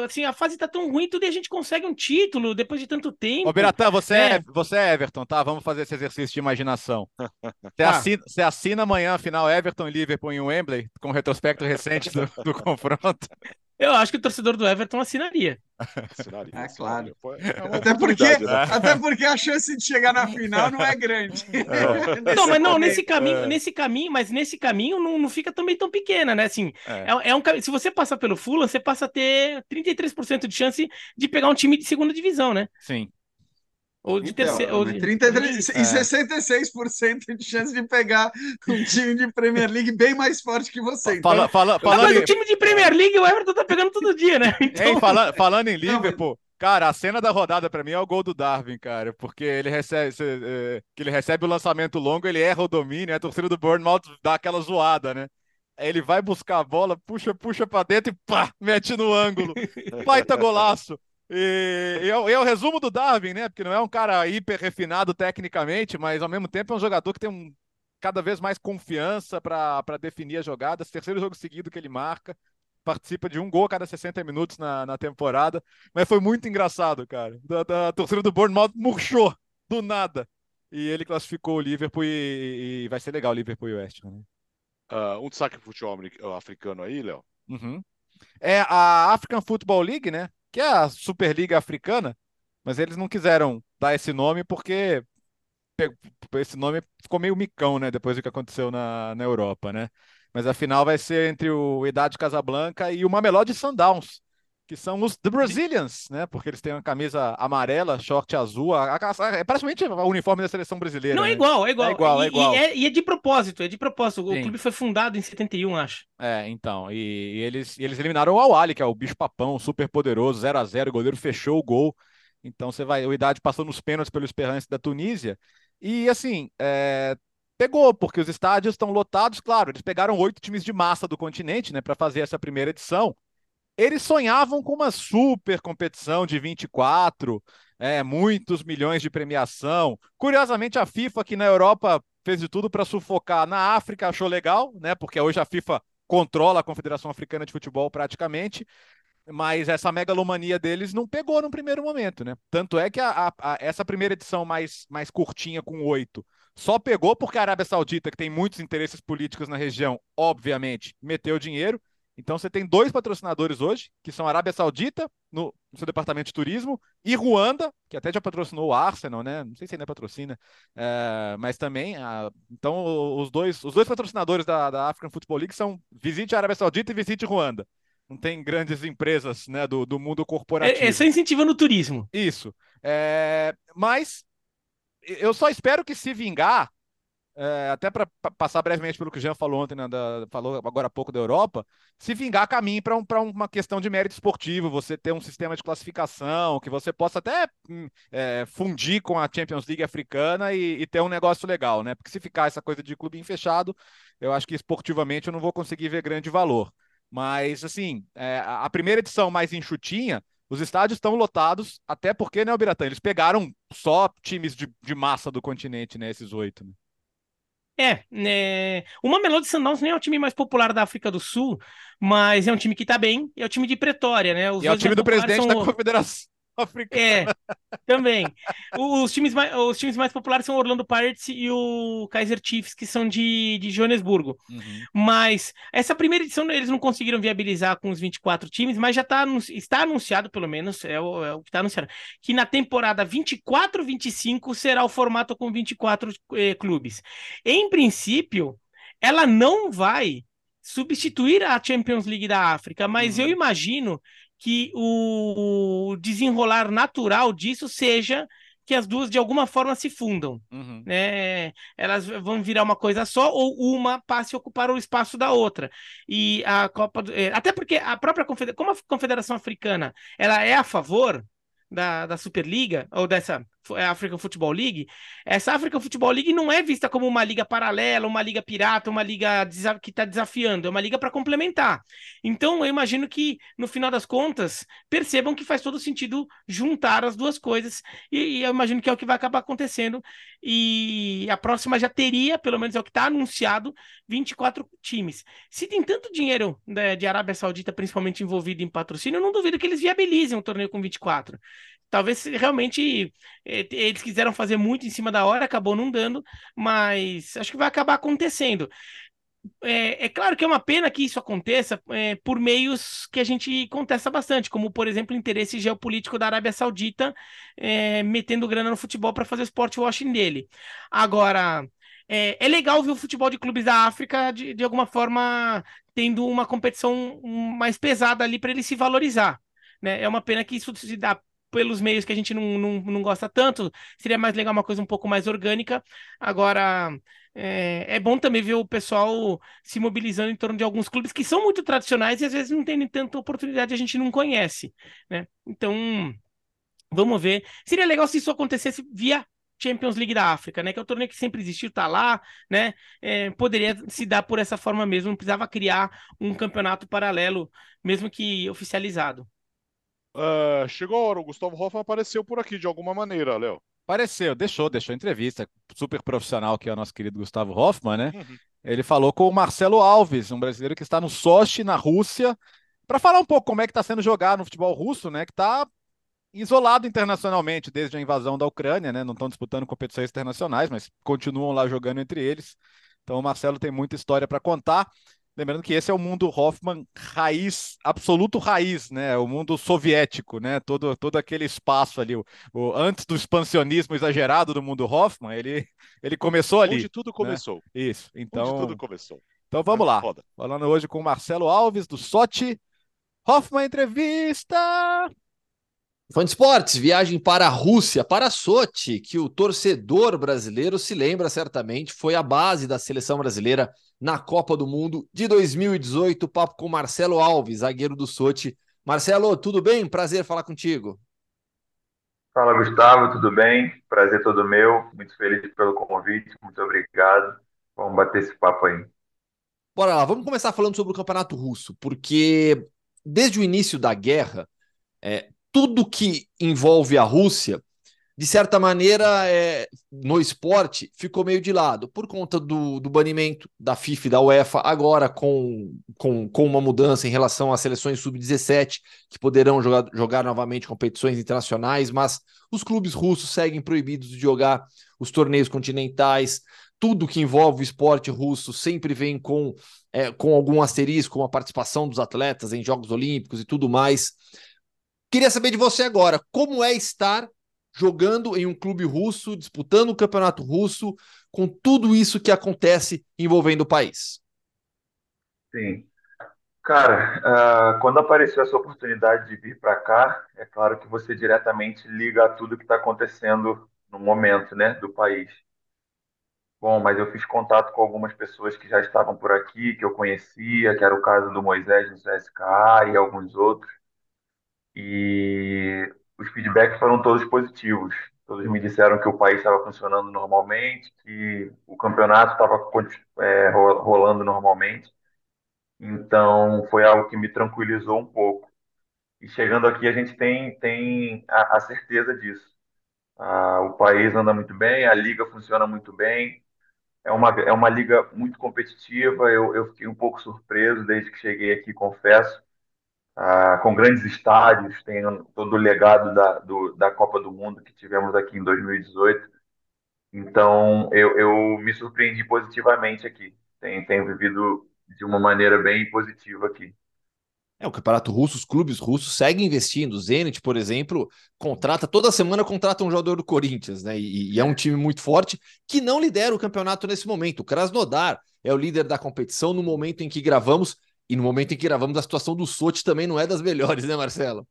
assim, a fase tá tão ruim, tudo, e a gente consegue um título depois de tanto tempo. Ô, Biratã, você é Everton, tá? Vamos fazer esse exercício de imaginação. Você assina amanhã a final Everton e Liverpool em Wembley, com o retrospecto recente do confronto? Eu acho que o torcedor do Everton assinaria. É claro. Até porque a chance de chegar na final não é grande. Não, mas não, nesse caminho não fica também tão pequena, né? Assim, se você passar pelo Fulham, você passa a ter 33% de chance de pegar um time de segunda divisão, né? Sim. Ou de terceiro. Então, 33 e 66% de chance de pegar um time de Premier League bem mais forte que você. Então, mas o time de Premier League, o Everton tá pegando todo dia, né? Então... Falando em Liverpool, cara, a cena da rodada pra mim é o gol do Darwin, cara, porque ele recebe o lançamento longo, ele erra o domínio, a torcida do Bournemouth dá aquela zoada, né? Ele vai buscar a bola, puxa pra dentro e pá, mete no ângulo. Baita golaço. E é o resumo do Darwin, né? Porque não é um cara hiper refinado tecnicamente, mas ao mesmo tempo é um jogador que tem cada vez mais confiança para definir as jogadas. Terceiro jogo seguido que ele marca, participa de um gol a cada 60 minutos na temporada. Mas foi muito engraçado, cara. A torcida do Bournemouth murchou do nada. E ele classificou o Liverpool e vai ser legal o Liverpool e o West Ham, né? Um destaque pro futebol africano aí, Léo? Uhum. É a African Football League, né? Que é a Superliga Africana, mas eles não quiseram dar esse nome porque esse nome ficou meio micão, né? Depois do que aconteceu na Europa, né? Mas a final vai ser entre o Wydad Casablanca e o Mamelodi Sundowns, que são os The Brazilians, né? Porque eles têm uma camisa amarela, short azul, é praticamente o uniforme da seleção brasileira. Não, é igual, é igual. E é de propósito, O Sim. clube foi fundado em 71, acho. Então, eles eliminaram o Al Ahly, que é o bicho papão, super poderoso, 0-0, o goleiro fechou o gol. Então, o Wydad passou nos pênaltis pelo Esperance da Tunísia. E, assim, pegou, porque os estádios estão lotados, claro. Eles pegaram 8 times de massa do continente, né, para fazer essa primeira edição. Eles sonhavam com uma super competição de 24, muitos milhões de premiação. Curiosamente, a FIFA aqui na Europa fez de tudo para sufocar. Na África achou legal, né? Porque hoje a FIFA controla a Confederação Africana de Futebol praticamente, mas essa megalomania deles não pegou no primeiro momento, né? Tanto é que essa primeira edição mais curtinha, com 8, só pegou porque a Arábia Saudita, que tem muitos interesses políticos na região, obviamente, meteu dinheiro. Então você tem 2 patrocinadores hoje, que são a Arábia Saudita, no seu departamento de turismo, e Ruanda, que até já patrocinou o Arsenal, né? Não sei se ainda patrocina, mas também... Então os dois patrocinadores da African Football League são visite a Arábia Saudita e visite Ruanda. Não tem grandes empresas, né, do mundo corporativo. Só incentivando o turismo. Isso. Mas eu só espero que se vingar, até para passar brevemente pelo que o Jean falou ontem, né, falou agora há pouco da Europa, se vingar caminho para uma questão de mérito esportivo, você ter um sistema de classificação, que você possa até fundir com a Champions League africana e ter um negócio legal, né? Porque se ficar essa coisa de clubinho fechado, eu acho que esportivamente eu não vou conseguir ver grande valor. Mas, assim, a primeira edição mais enxutinha, os estádios estão lotados, até porque, né, Albiratã, eles pegaram só times de massa do continente, né, esses 8, né? O Mamelodi Sundowns nem é o time mais popular da África do Sul, mas é um time que tá bem, é o time de Pretória, né? E é o time do presidente da Confederação Africana. Também. Os times mais populares são o Orlando Pirates e o Kaiser Chiefs, que são de Joanesburgo. Uhum. Mas essa primeira edição eles não conseguiram viabilizar com os 24 times, mas já está anunciado, pelo menos, é o que está anunciado, que na temporada 24-25 será o formato com 24 clubes. Em princípio, ela não vai substituir a Champions League da África, mas eu imagino que o desenrolar natural disso seja que as duas de alguma forma se fundam, né? Elas vão virar uma coisa só, ou uma passe a ocupar o espaço da outra. E a Copa até porque a própria Confederação, como a Confederação Africana, ela é a favor da Superliga, ou dessa African Football League, essa African Football League não é vista como uma liga paralela, uma liga pirata, uma liga que está desafiando, é uma liga para complementar. Então, eu imagino que, no final das contas, percebam que faz todo sentido juntar as duas coisas, e eu imagino que é o que vai acabar acontecendo, e a próxima já teria, pelo menos é o que está anunciado, 24 times. Se tem tanto dinheiro, né, de Arábia Saudita, principalmente envolvido em patrocínio, eu não duvido que eles viabilizem um torneio com 24. Talvez realmente eles quiseram fazer muito em cima da hora, acabou não dando, mas acho que vai acabar acontecendo. É claro que é uma pena que isso aconteça por meios que a gente contesta bastante, como, por exemplo, o interesse geopolítico da Arábia Saudita metendo grana no futebol para fazer o sport washing dele. Agora, é legal ver o futebol de clubes da África, de alguma forma, tendo uma competição mais pesada ali para ele se valorizar, né? É uma pena que isso se dá pelos meios que a gente não gosta tanto, seria mais legal uma coisa um pouco mais orgânica. Agora, é bom também ver o pessoal se mobilizando em torno de alguns clubes que são muito tradicionais e às vezes não tem tanta oportunidade, a gente não conhece, né? Então, vamos ver. Seria legal se isso acontecesse via Champions League da África, né? Que é o torneio que sempre existiu, tá lá, né? Poderia se dar por essa forma mesmo, não precisava criar um campeonato paralelo, mesmo que oficializado. Chegou a hora, o Gustavo Hoffmann apareceu por aqui de alguma maneira, Léo. Apareceu, deixou entrevista, super profissional que é o nosso querido Gustavo Hoffmann, né? Uhum. Ele falou com o Marcelo Alves, um brasileiro que está no Sochi, na Rússia, para falar um pouco como é que está sendo jogado no futebol russo, né? Que está isolado internacionalmente desde a invasão da Ucrânia, né? Não estão disputando competições internacionais, mas continuam lá jogando entre eles. Então o Marcelo tem muita história para contar. Lembrando que esse é o mundo Hoffmann raiz, absoluto raiz, né? O mundo soviético, né? Todo aquele espaço ali, antes do expansionismo exagerado do mundo Hoffmann, ele começou ali. Onde tudo começou. Né? Isso. Então, onde tudo começou. Então vamos lá. Foda. Falando hoje com o Marcelo Alves, do Sochi. Hoffmann Entrevista! Fã de esportes, viagem para a Rússia, para Sochi, que o torcedor brasileiro se lembra certamente, foi a base da seleção brasileira na Copa do Mundo de 2018, papo com Marcelo Alves, zagueiro do Sochi. Marcelo, tudo bem? Prazer falar contigo. Fala, Gustavo, tudo bem? Prazer todo meu, muito feliz pelo convite, muito obrigado. Vamos bater esse papo aí. Bora lá, vamos começar falando sobre o Campeonato Russo, porque desde o início da guerra, tudo que envolve a Rússia, de certa maneira, no esporte, ficou meio de lado, por conta do banimento da FIFA e da UEFA, agora com uma mudança em relação às seleções sub-17, que poderão jogar novamente competições internacionais, mas os clubes russos seguem proibidos de jogar os torneios continentais. Tudo que envolve o esporte russo sempre vem com algum asterisco, como a participação dos atletas em Jogos Olímpicos e tudo mais. Queria saber de você agora, como é estar jogando em um clube russo, disputando o campeonato russo, com tudo isso que acontece envolvendo o país? Sim, Cara, quando apareceu essa oportunidade de vir para cá, é claro que você diretamente liga a tudo que está acontecendo no momento, né, do país. Bom, mas eu fiz contato com algumas pessoas que já estavam por aqui, que eu conhecia, que era o caso do Moisés no CSKA e alguns outros. E os feedbacks foram todos positivos. Todos me disseram que o país estava funcionando normalmente, que o campeonato estava rolando normalmente. Então, foi algo que me tranquilizou um pouco. E chegando aqui, a gente tem a certeza disso. O país anda muito bem, a liga funciona muito bem. É uma liga muito competitiva. Eu fiquei um pouco surpreso desde que cheguei aqui, confesso. Com grandes estádios, tem todo o legado da Copa do Mundo que tivemos aqui em 2018. Então, eu me surpreendi positivamente aqui. Tenho vivido de uma maneira bem positiva aqui. É, o campeonato russo, os clubes russos seguem investindo. O Zenit, por exemplo, toda semana contrata um jogador do Corinthians, né? E é um time muito forte que não lidera o campeonato nesse momento. O Krasnodar é o líder da competição no momento em que gravamos, e no momento em que gravamos a situação do Sochi também não é das melhores, né, Marcelo?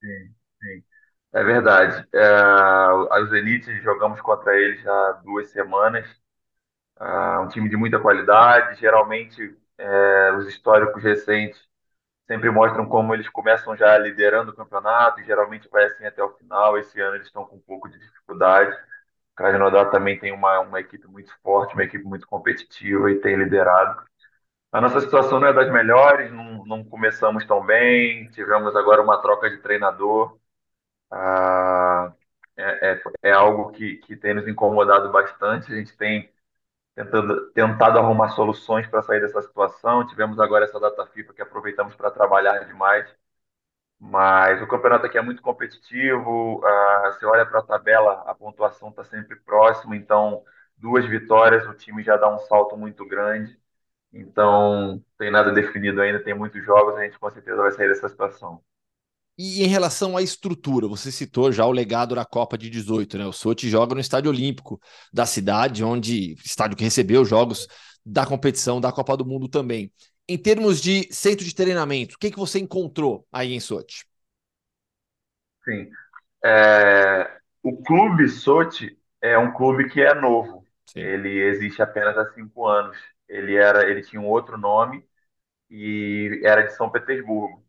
Sim. É verdade. O Zenit, jogamos contra eles há 2 semanas. Um time de muita qualidade. Geralmente, os históricos recentes sempre mostram como eles começam já liderando o campeonato e geralmente vai assim até o final. Esse ano eles estão com um pouco de dificuldade. O Krasnodar também tem uma equipe muito forte, uma equipe muito competitiva e tem liderado. A nossa situação não é das melhores, não começamos tão bem, tivemos agora uma troca de treinador. Ah, é algo que tem nos incomodado bastante. A gente tem tentado arrumar soluções para sair dessa situação. Tivemos agora essa data FIFA que aproveitamos para trabalhar demais. Mas o campeonato aqui é muito competitivo. Você olha para a tabela, a pontuação está sempre próxima. Então, 2 vitórias, o time já dá um salto muito grande. Então, não tem nada definido ainda, tem muitos jogos, a gente com certeza vai sair dessa situação. E em relação à estrutura, você citou já o legado da Copa de 18, né? O Sochi joga no Estádio Olímpico da cidade, estádio que recebeu jogos da competição da Copa do Mundo também. Em termos de centro de treinamento, o que você encontrou aí em Sochi? Sim. O clube Sochi é um clube que é novo. Sim. Ele existe apenas há 5 anos. Ele tinha um outro nome e era de São Petersburgo.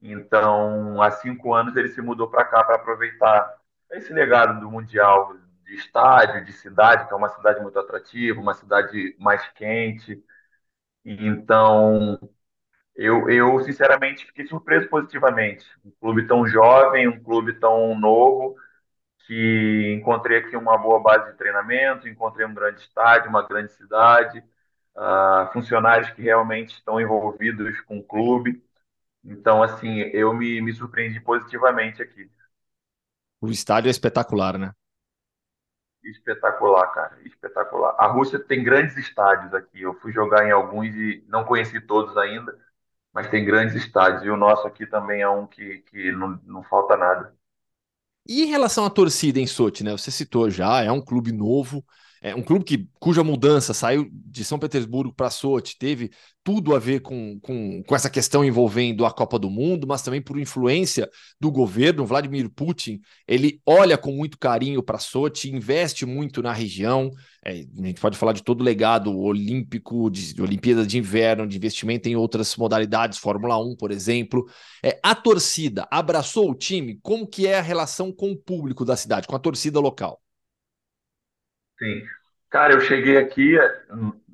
Então, há 5 anos ele se mudou para cá para aproveitar esse legado do Mundial de estádio, de cidade, que é uma cidade muito atrativa, uma cidade mais quente. Então, eu sinceramente fiquei surpreso positivamente. Um clube tão jovem, um clube tão novo, que encontrei aqui uma boa base de treinamento, encontrei um grande estádio, uma grande cidade, funcionários que realmente estão envolvidos com o clube. Então, assim, eu me surpreendi positivamente aqui. O estádio é espetacular, né? Espetacular, cara, espetacular. A Rússia tem grandes estádios aqui. Eu fui jogar em alguns e não conheci todos ainda, mas tem grandes estádios. E o nosso aqui também é um que não falta nada. E em relação à torcida em Sochi, né? Você citou já, é um clube novo, é um clube cuja mudança saiu de São Petersburgo para Sochi, teve tudo a ver com essa questão envolvendo a Copa do Mundo, mas também por influência do governo. Vladimir Putin, ele olha com muito carinho para Sochi, investe muito na região. A gente pode falar de todo o legado olímpico, de Olimpíadas de Inverno, de investimento em outras modalidades, Fórmula 1, por exemplo. A torcida abraçou o time? Como que é a relação com o público da cidade, com a torcida local? Sim. Cara, eu cheguei aqui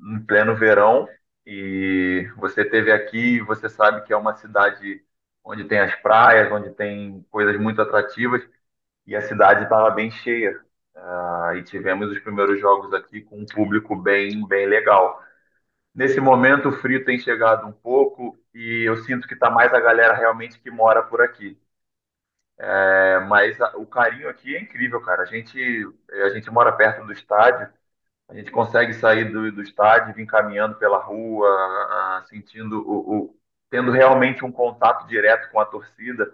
em pleno verão e você esteve aqui, você sabe que é uma cidade onde tem as praias, onde tem coisas muito atrativas e a cidade estava bem cheia. E tivemos os primeiros jogos aqui com um público bem legal. Nesse momento o frio tem chegado um pouco e eu sinto que está mais a galera realmente que mora por aqui. Mas o carinho aqui é incrível, cara. A gente mora perto do estádio, a gente consegue sair do estádio, vir caminhando pela rua, tendo realmente um contato direto com a torcida.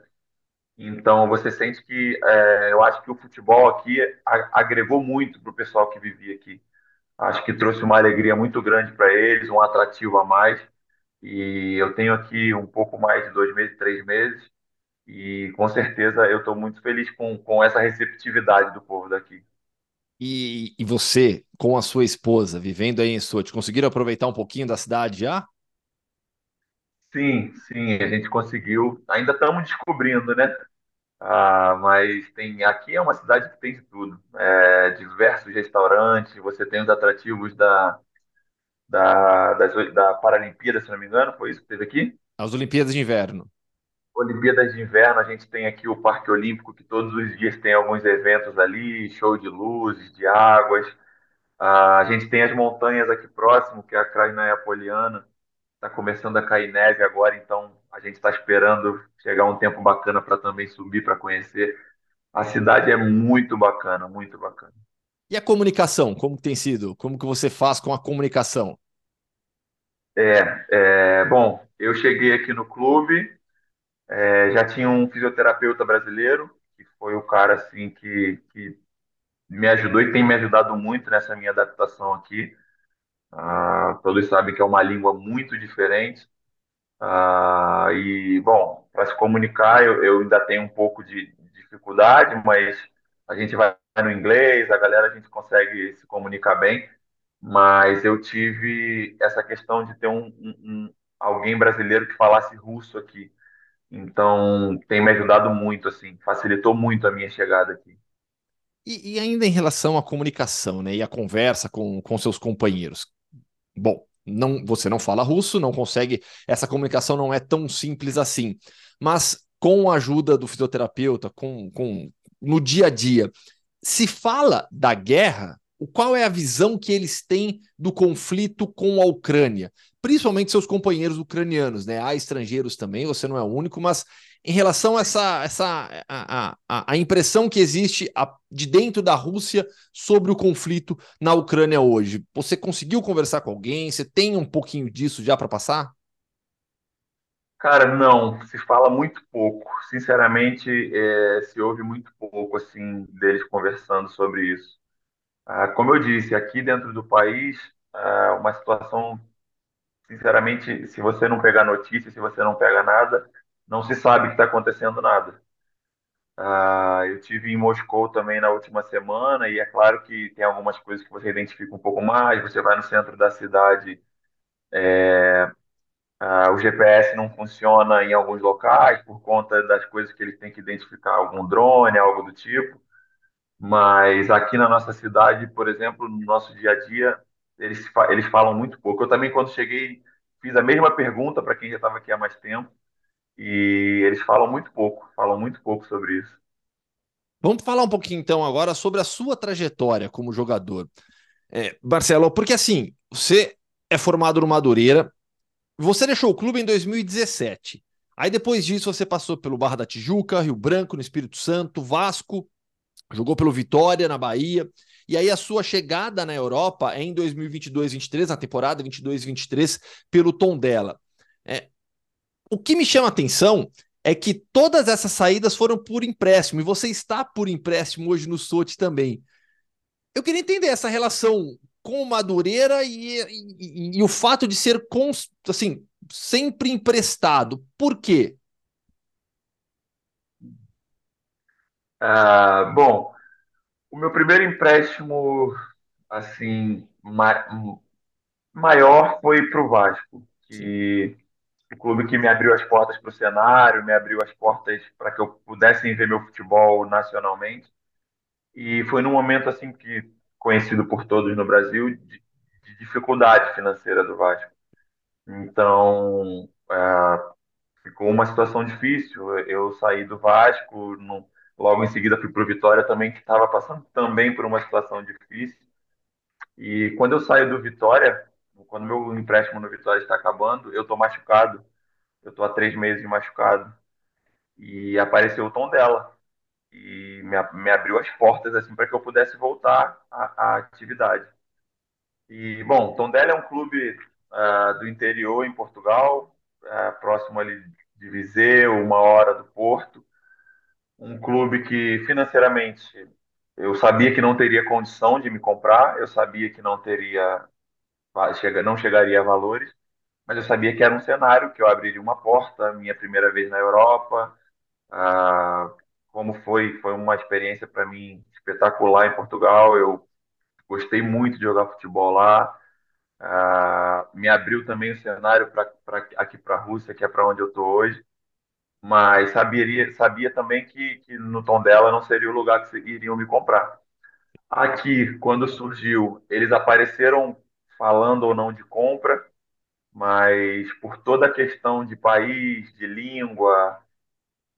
Então você sente que eu acho que o futebol aqui agregou muito para o pessoal que vivia aqui. Acho que trouxe uma alegria muito grande para eles, um atrativo a mais. E eu tenho aqui um pouco mais de 2 meses, 3 meses, e com certeza eu estou muito feliz com essa receptividade do povo daqui. E você, com a sua esposa, vivendo aí em Sochi, conseguiram aproveitar um pouquinho da cidade já? Sim, a gente conseguiu. Ainda estamos descobrindo, né? Ah, mas aqui é uma cidade que tem de tudo. Diversos restaurantes, você tem os atrativos da Paralimpíada, se não me engano, foi isso que teve aqui? As Olimpíadas de Inverno. Olimpíadas de Inverno, a gente tem aqui o Parque Olímpico, que todos os dias tem alguns eventos ali, show de luzes, de águas. Ah, a gente tem as montanhas aqui próximo, que é a Craiova-Poliana. Está começando a cair neve agora, então a gente está esperando chegar um tempo bacana para também subir para conhecer. A cidade é muito bacana, muito bacana. E a comunicação, como que tem sido? Como que você faz com a comunicação? Bom, eu cheguei aqui no clube. Já tinha um fisioterapeuta brasileiro, que foi o cara assim que me ajudou e tem me ajudado muito nessa minha adaptação aqui. Ah, todos sabem que é uma língua muito diferente. Ah, e, bom, para se comunicar, eu ainda tenho um pouco de dificuldade, mas a gente vai no inglês, a gente consegue se comunicar bem. Mas eu tive essa questão de ter alguém brasileiro que falasse russo aqui. Então, tem me ajudado muito, assim, facilitou muito a minha chegada aqui. E ainda em relação à comunicação, né, e à conversa com seus companheiros. Bom, você não fala russo, não consegue, essa comunicação não é tão simples assim. Mas com a ajuda do fisioterapeuta, no dia a dia, se fala da guerra, qual é a visão que eles têm do conflito com a Ucrânia? Principalmente seus companheiros ucranianos, né? Há estrangeiros também, você não é o único, mas em relação a a impressão que existe de dentro da Rússia sobre o conflito na Ucrânia hoje. Você conseguiu conversar com alguém? Você tem um pouquinho disso já para passar? Cara, não, se fala muito pouco. Sinceramente, se ouve muito pouco, assim, deles conversando sobre isso. Ah, como eu disse, aqui dentro do país, uma situação, sinceramente, se você não pegar notícia, se você não pega nada, não se sabe que está acontecendo nada. Ah, eu tive em Moscou também na última semana, e é claro que tem algumas coisas que você identifica um pouco mais. Você vai no centro da cidade, o GPS não funciona em alguns locais por conta das coisas que eles têm que identificar, algum drone, algo do tipo. Mas aqui na nossa cidade, por exemplo, no nosso dia a dia, eles falam muito pouco. Eu também, quando cheguei, fiz a mesma pergunta para quem já estava aqui há mais tempo, e eles falam muito pouco sobre isso. Vamos falar um pouquinho então agora sobre a sua trajetória como jogador. Barcelo, porque assim, você é formado no Madureira, você deixou o clube em 2017. Aí depois disso você passou pelo Barra da Tijuca, Rio Branco, no Espírito Santo, Vasco, jogou pelo Vitória, na Bahia. E aí a sua chegada na Europa é em 2022-23, na temporada 22-23, pelo Tondela. O que me chama a atenção é que todas essas saídas foram por empréstimo, e você está por empréstimo hoje no Sochi também. Eu queria entender essa relação com o Madureira e o fato de ser assim, sempre emprestado. Por quê? Ah, bom, o meu primeiro empréstimo, assim, maior foi para o Vasco, Sim. que o clube que me abriu as portas para o cenário, me abriu as portas para que eu pudesse ver meu futebol nacionalmente. E foi num momento assim que conhecido por todos no Brasil de dificuldade financeira do Vasco. Então, ficou uma situação difícil. Eu saí do Vasco, logo em seguida fui para o Vitória também, que estava passando também por uma situação difícil. E quando eu saio do Vitória, quando meu empréstimo no Vitória está acabando, eu estou machucado. Eu estou há 3 meses machucado. E apareceu o Tondela e me abriu as portas assim para que eu pudesse voltar à atividade. E bom, Tondela é um clube do interior em Portugal, próximo ali de Viseu, 1 hora do Porto, um clube que financeiramente eu sabia que não teria condição de me comprar, eu sabia que não chegaria a valores, Mas eu sabia que era um cenário que eu abriria uma porta, minha primeira vez na Europa. Ah, como foi uma experiência para mim espetacular em Portugal. Eu gostei muito de jogar futebol lá. Me abriu também o cenário aqui para a Rússia, que é para onde eu estou hoje. Mas sabia também que no Tondela não seria o lugar que iriam me comprar. Aqui, quando surgiu, eles apareceram falando ou não de compra, mas por toda a questão de país, de língua,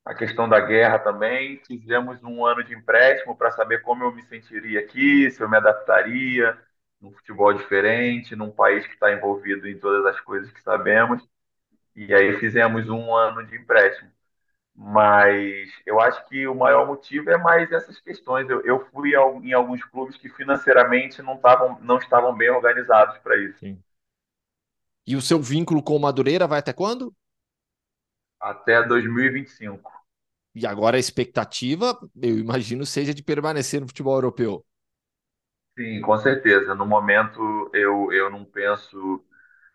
a questão da guerra também, fizemos um ano de empréstimo para saber como eu me sentiria aqui, se eu me adaptaria num futebol diferente, num país que está envolvido em todas as coisas que sabemos. E aí fizemos um ano de empréstimo. Mas eu acho que o maior motivo é mais essas questões. Eu fui em alguns clubes que financeiramente não estavam bem organizados para isso. Sim. E o seu vínculo com o Madureira vai até quando? Até 2025. E agora a expectativa, eu imagino, seja de permanecer no futebol europeu. Sim, com certeza. No momento eu não penso.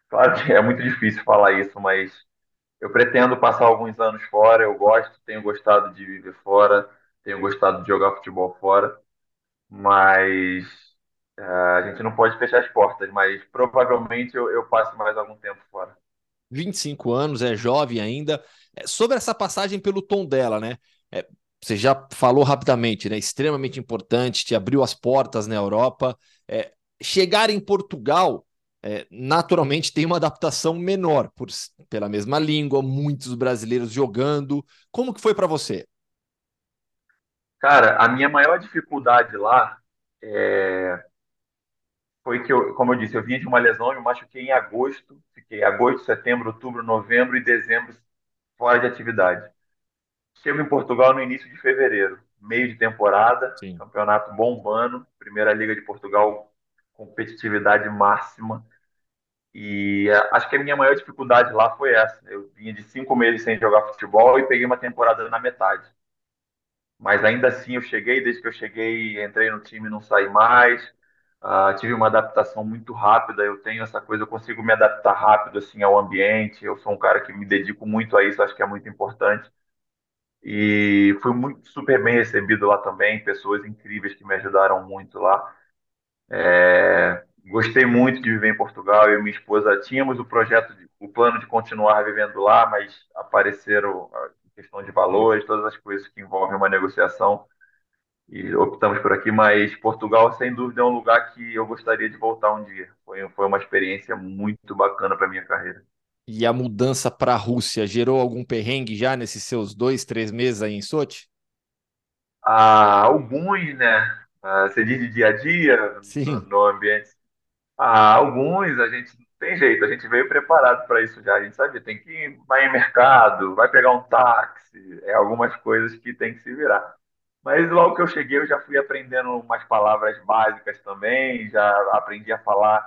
Claro que é muito difícil falar isso, mas eu pretendo passar alguns anos fora. Eu tenho gostado de viver fora, tenho gostado de jogar futebol fora, mas a gente não pode fechar as portas. Mas provavelmente eu passo mais algum tempo fora. 25 anos, é jovem ainda. Sobre essa passagem pelo Tondela, né? Você já falou rapidamente, né? Extremamente importante, te abriu as portas na Europa. Chegar em Portugal, naturalmente, tem uma adaptação menor, pela mesma língua, muitos brasileiros jogando. Como que foi para você? Cara, a minha maior dificuldade lá foi que, como eu disse, eu vinha de uma lesão, eu machuquei em agosto, fiquei agosto, setembro, outubro, novembro e dezembro fora de atividade. Chego em Portugal no início de fevereiro, meio de temporada, Sim. campeonato bombando, Primeira Liga de Portugal, competitividade máxima. E acho que a minha maior dificuldade lá foi essa. Eu vinha de 5 meses sem jogar futebol e peguei uma temporada na metade. Mas ainda assim eu cheguei, desde que eu cheguei, entrei no time e não saí mais. Tive uma adaptação muito rápida. Eu tenho essa coisa, eu consigo me adaptar rápido assim ao ambiente. Eu sou um cara que me dedico muito a isso, acho que é muito importante. E fui super bem recebido lá também, pessoas incríveis que me ajudaram muito lá. Gostei muito de viver em Portugal. Eu e minha esposa tínhamos o plano de continuar vivendo lá, mas apareceram a questão de valores, todas as coisas que envolvem uma negociação e optamos por aqui. Mas Portugal, sem dúvida, é um lugar que eu gostaria de voltar um dia. Foi uma experiência muito bacana para minha carreira. E a mudança para a Rússia gerou algum perrengue já nesses seus 2, 3 meses aí em Sochi? Alguns, né? Você diz de dia a dia, Sim. no ambiente. Alguns a gente tem jeito, a gente veio preparado para isso já. A gente sabe, tem que ir, vai em mercado, vai pegar um táxi, algumas coisas que tem que se virar. Mas logo que eu cheguei, eu já fui aprendendo umas palavras básicas também, já aprendi a falar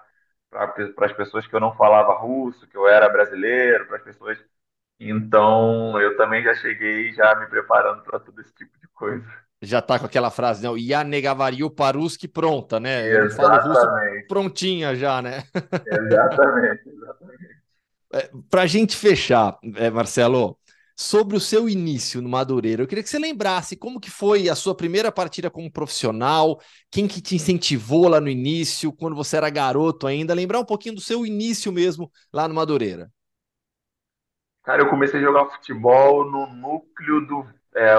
para as pessoas que eu não falava russo, que eu era brasileiro, para as pessoas. Então, eu também já cheguei já me preparando para todo esse tipo de coisa. Já tá com aquela frase, né? O "ya negavariu paruski" pronta, né? Eu falo russo prontinha já, né? Exatamente. Pra gente fechar, Marcelo, sobre o seu início no Madureira, eu queria que você lembrasse como que foi a sua primeira partida como profissional, quem que te incentivou lá no início, quando você era garoto ainda, lembrar um pouquinho do seu início mesmo lá no Madureira. Cara, eu comecei a jogar futebol no núcleo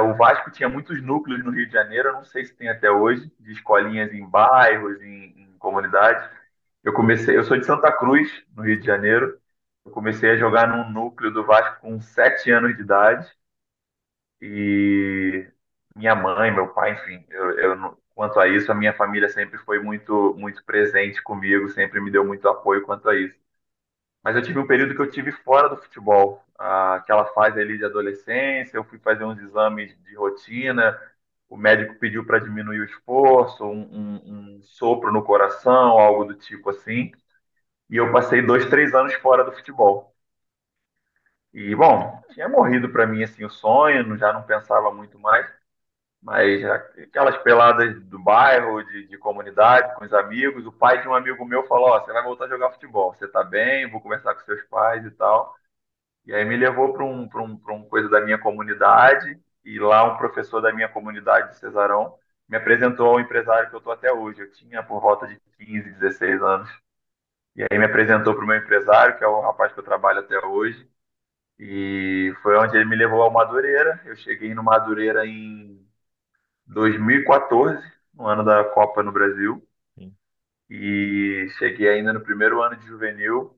o Vasco tinha muitos núcleos no Rio de Janeiro, eu não sei se tem até hoje, de escolinhas em bairros, em comunidades. Eu sou de Santa Cruz, no Rio de Janeiro. Eu comecei a jogar num núcleo do Vasco com 7 anos de idade. E minha mãe, meu pai, enfim, quanto a isso, a minha família sempre foi muito, muito presente comigo, sempre me deu muito apoio quanto a isso. Mas eu tive um período que eu tive fora do futebol, aquela fase ali de adolescência, eu fui fazer uns exames de rotina, o médico pediu para diminuir o esforço, um sopro no coração, algo do tipo assim, e eu passei 2, 3 anos fora do futebol. E, bom, tinha morrido para mim assim o sonho, já não pensava muito mais, mas aquelas peladas do bairro, de comunidade, com os amigos. O pai de um amigo meu falou, ó, você vai voltar a jogar futebol, você tá bem, vou conversar com seus pais e tal. E aí me levou para um coisa da minha comunidade, e lá um professor da minha comunidade de Cesarão me apresentou ao empresário que eu estou até hoje. Eu tinha por volta de 15, 16 anos. E aí me apresentou para o meu empresário, que é o rapaz que eu trabalho até hoje. E foi onde ele me levou ao Madureira. Eu cheguei no Madureira em 2014, no ano da Copa no Brasil. Sim. E cheguei ainda no primeiro ano de juvenil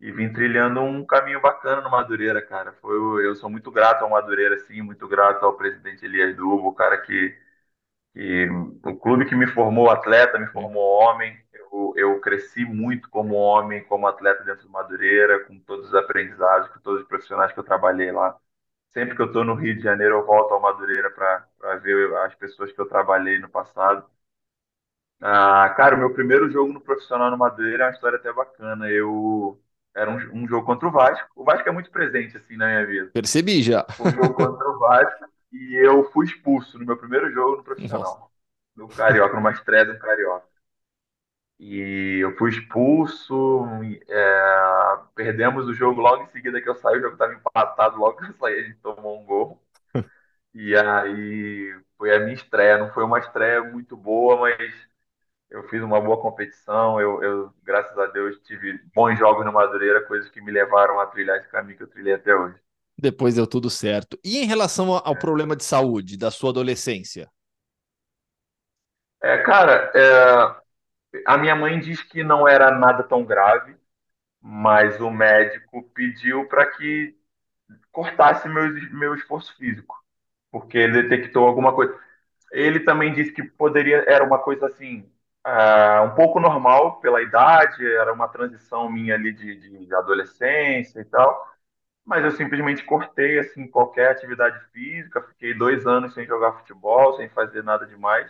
e vim trilhando um caminho bacana no Madureira, cara. Eu sou muito grato ao Madureira, sim, muito grato ao presidente Elias Dubo, o cara que o clube que me formou atleta, me Sim. formou homem. Eu cresci muito como homem, como atleta dentro do Madureira, com todos os aprendizados, com todos os profissionais que eu trabalhei lá. Sempre que eu estou no Rio de Janeiro, eu volto ao Madureira para ver as pessoas que eu trabalhei no passado. Ah, cara, o meu primeiro jogo no profissional no Madureira é uma história até bacana. Era um jogo contra o Vasco. O Vasco é muito presente assim na minha vida. Percebi já. Um jogo contra o Vasco e eu fui expulso no meu primeiro jogo no Nossa. profissional, no Carioca, numa estreia do Carioca. E eu fui expulso, perdemos o jogo logo em seguida que eu saí, o jogo estava empatado, logo que eu saí a gente tomou um gol. E aí foi a minha estreia, não foi uma estreia muito boa, mas eu fiz uma boa competição, graças a Deus, tive bons jogos no Madureira, coisas que me levaram a trilhar esse caminho que eu trilhei até hoje. Depois deu tudo certo. E em relação ao problema de saúde da sua adolescência? Cara, a minha mãe diz que não era nada tão grave, mas o médico pediu para que cortasse meu esforço físico, porque ele detectou alguma coisa. Ele também disse que era uma coisa assim, um pouco normal pela idade, era uma transição minha ali de adolescência e tal, mas eu simplesmente cortei assim qualquer atividade física, fiquei 2 anos sem jogar futebol, sem fazer nada demais.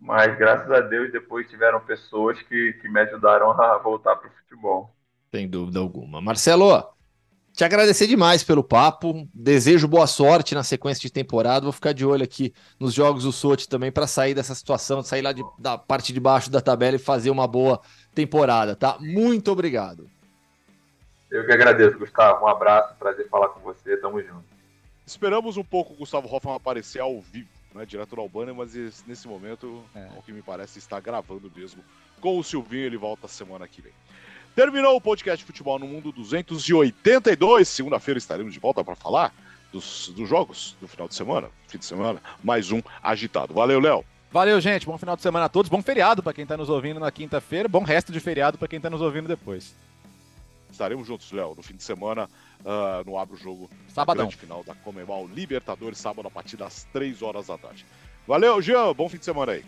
Mas graças a Deus depois tiveram pessoas que me ajudaram a voltar para o futebol. Sem dúvida alguma. Marcelo, te agradecer demais pelo papo, desejo boa sorte na sequência de temporada, vou ficar de olho aqui nos jogos do Sochi também para sair dessa situação, sair lá da parte de baixo da tabela e fazer uma boa temporada, tá? Muito obrigado. Eu que agradeço, Gustavo, um abraço, prazer falar com você, tamo junto. Esperamos um pouco o Gustavo Hoffmann aparecer ao vivo, né, direto da Albânia, mas nesse momento, ao que me parece, está gravando mesmo com o Silvinho, ele volta semana que vem. Terminou o podcast Futebol no Mundo 282, segunda-feira estaremos de volta para falar dos jogos do final de semana, mais um agitado. Valeu, Léo! Valeu, gente, bom final de semana a todos, bom feriado para quem está nos ouvindo na quinta-feira, bom resto de feriado para quem está nos ouvindo depois. Estaremos juntos, Léo, no fim de semana, no Abre o Jogo, sabadão. Grande final da Conmebol Libertadores, sábado a partir das 3 horas da tarde. Valeu, Jean, bom fim de semana aí.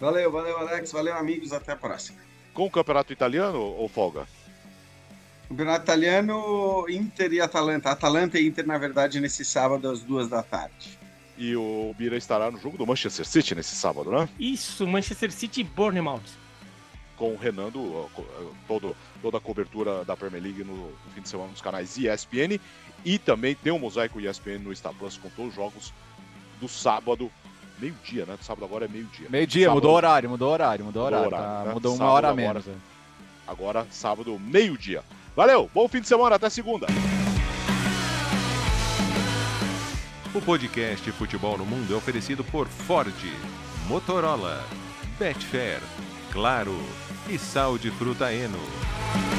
Valeu, Alex, valeu, amigos, até a próxima. Com o Campeonato Italiano ou folga? Campeonato Italiano, Inter e Atalanta. Atalanta e Inter, na verdade, nesse sábado às 2 da tarde. E o Bira estará no jogo do Manchester City nesse sábado, né? Isso, Manchester City e Bournemouth. Com o Renan, toda a cobertura da Premier League no fim de semana nos canais ESPN, e também tem um mosaico ESPN no Star Plus com todos os jogos do sábado, meio-dia, né? Do sábado agora é meio-dia. Meio-dia, sábado, mudou o horário, tá? Mudou sábado, uma hora a menos. Agora, sábado, meio-dia. Valeu, bom fim de semana, até segunda! O podcast Futebol no Mundo é oferecido por Ford, Motorola, Betfair, Claro e Sal de Fruta Eno.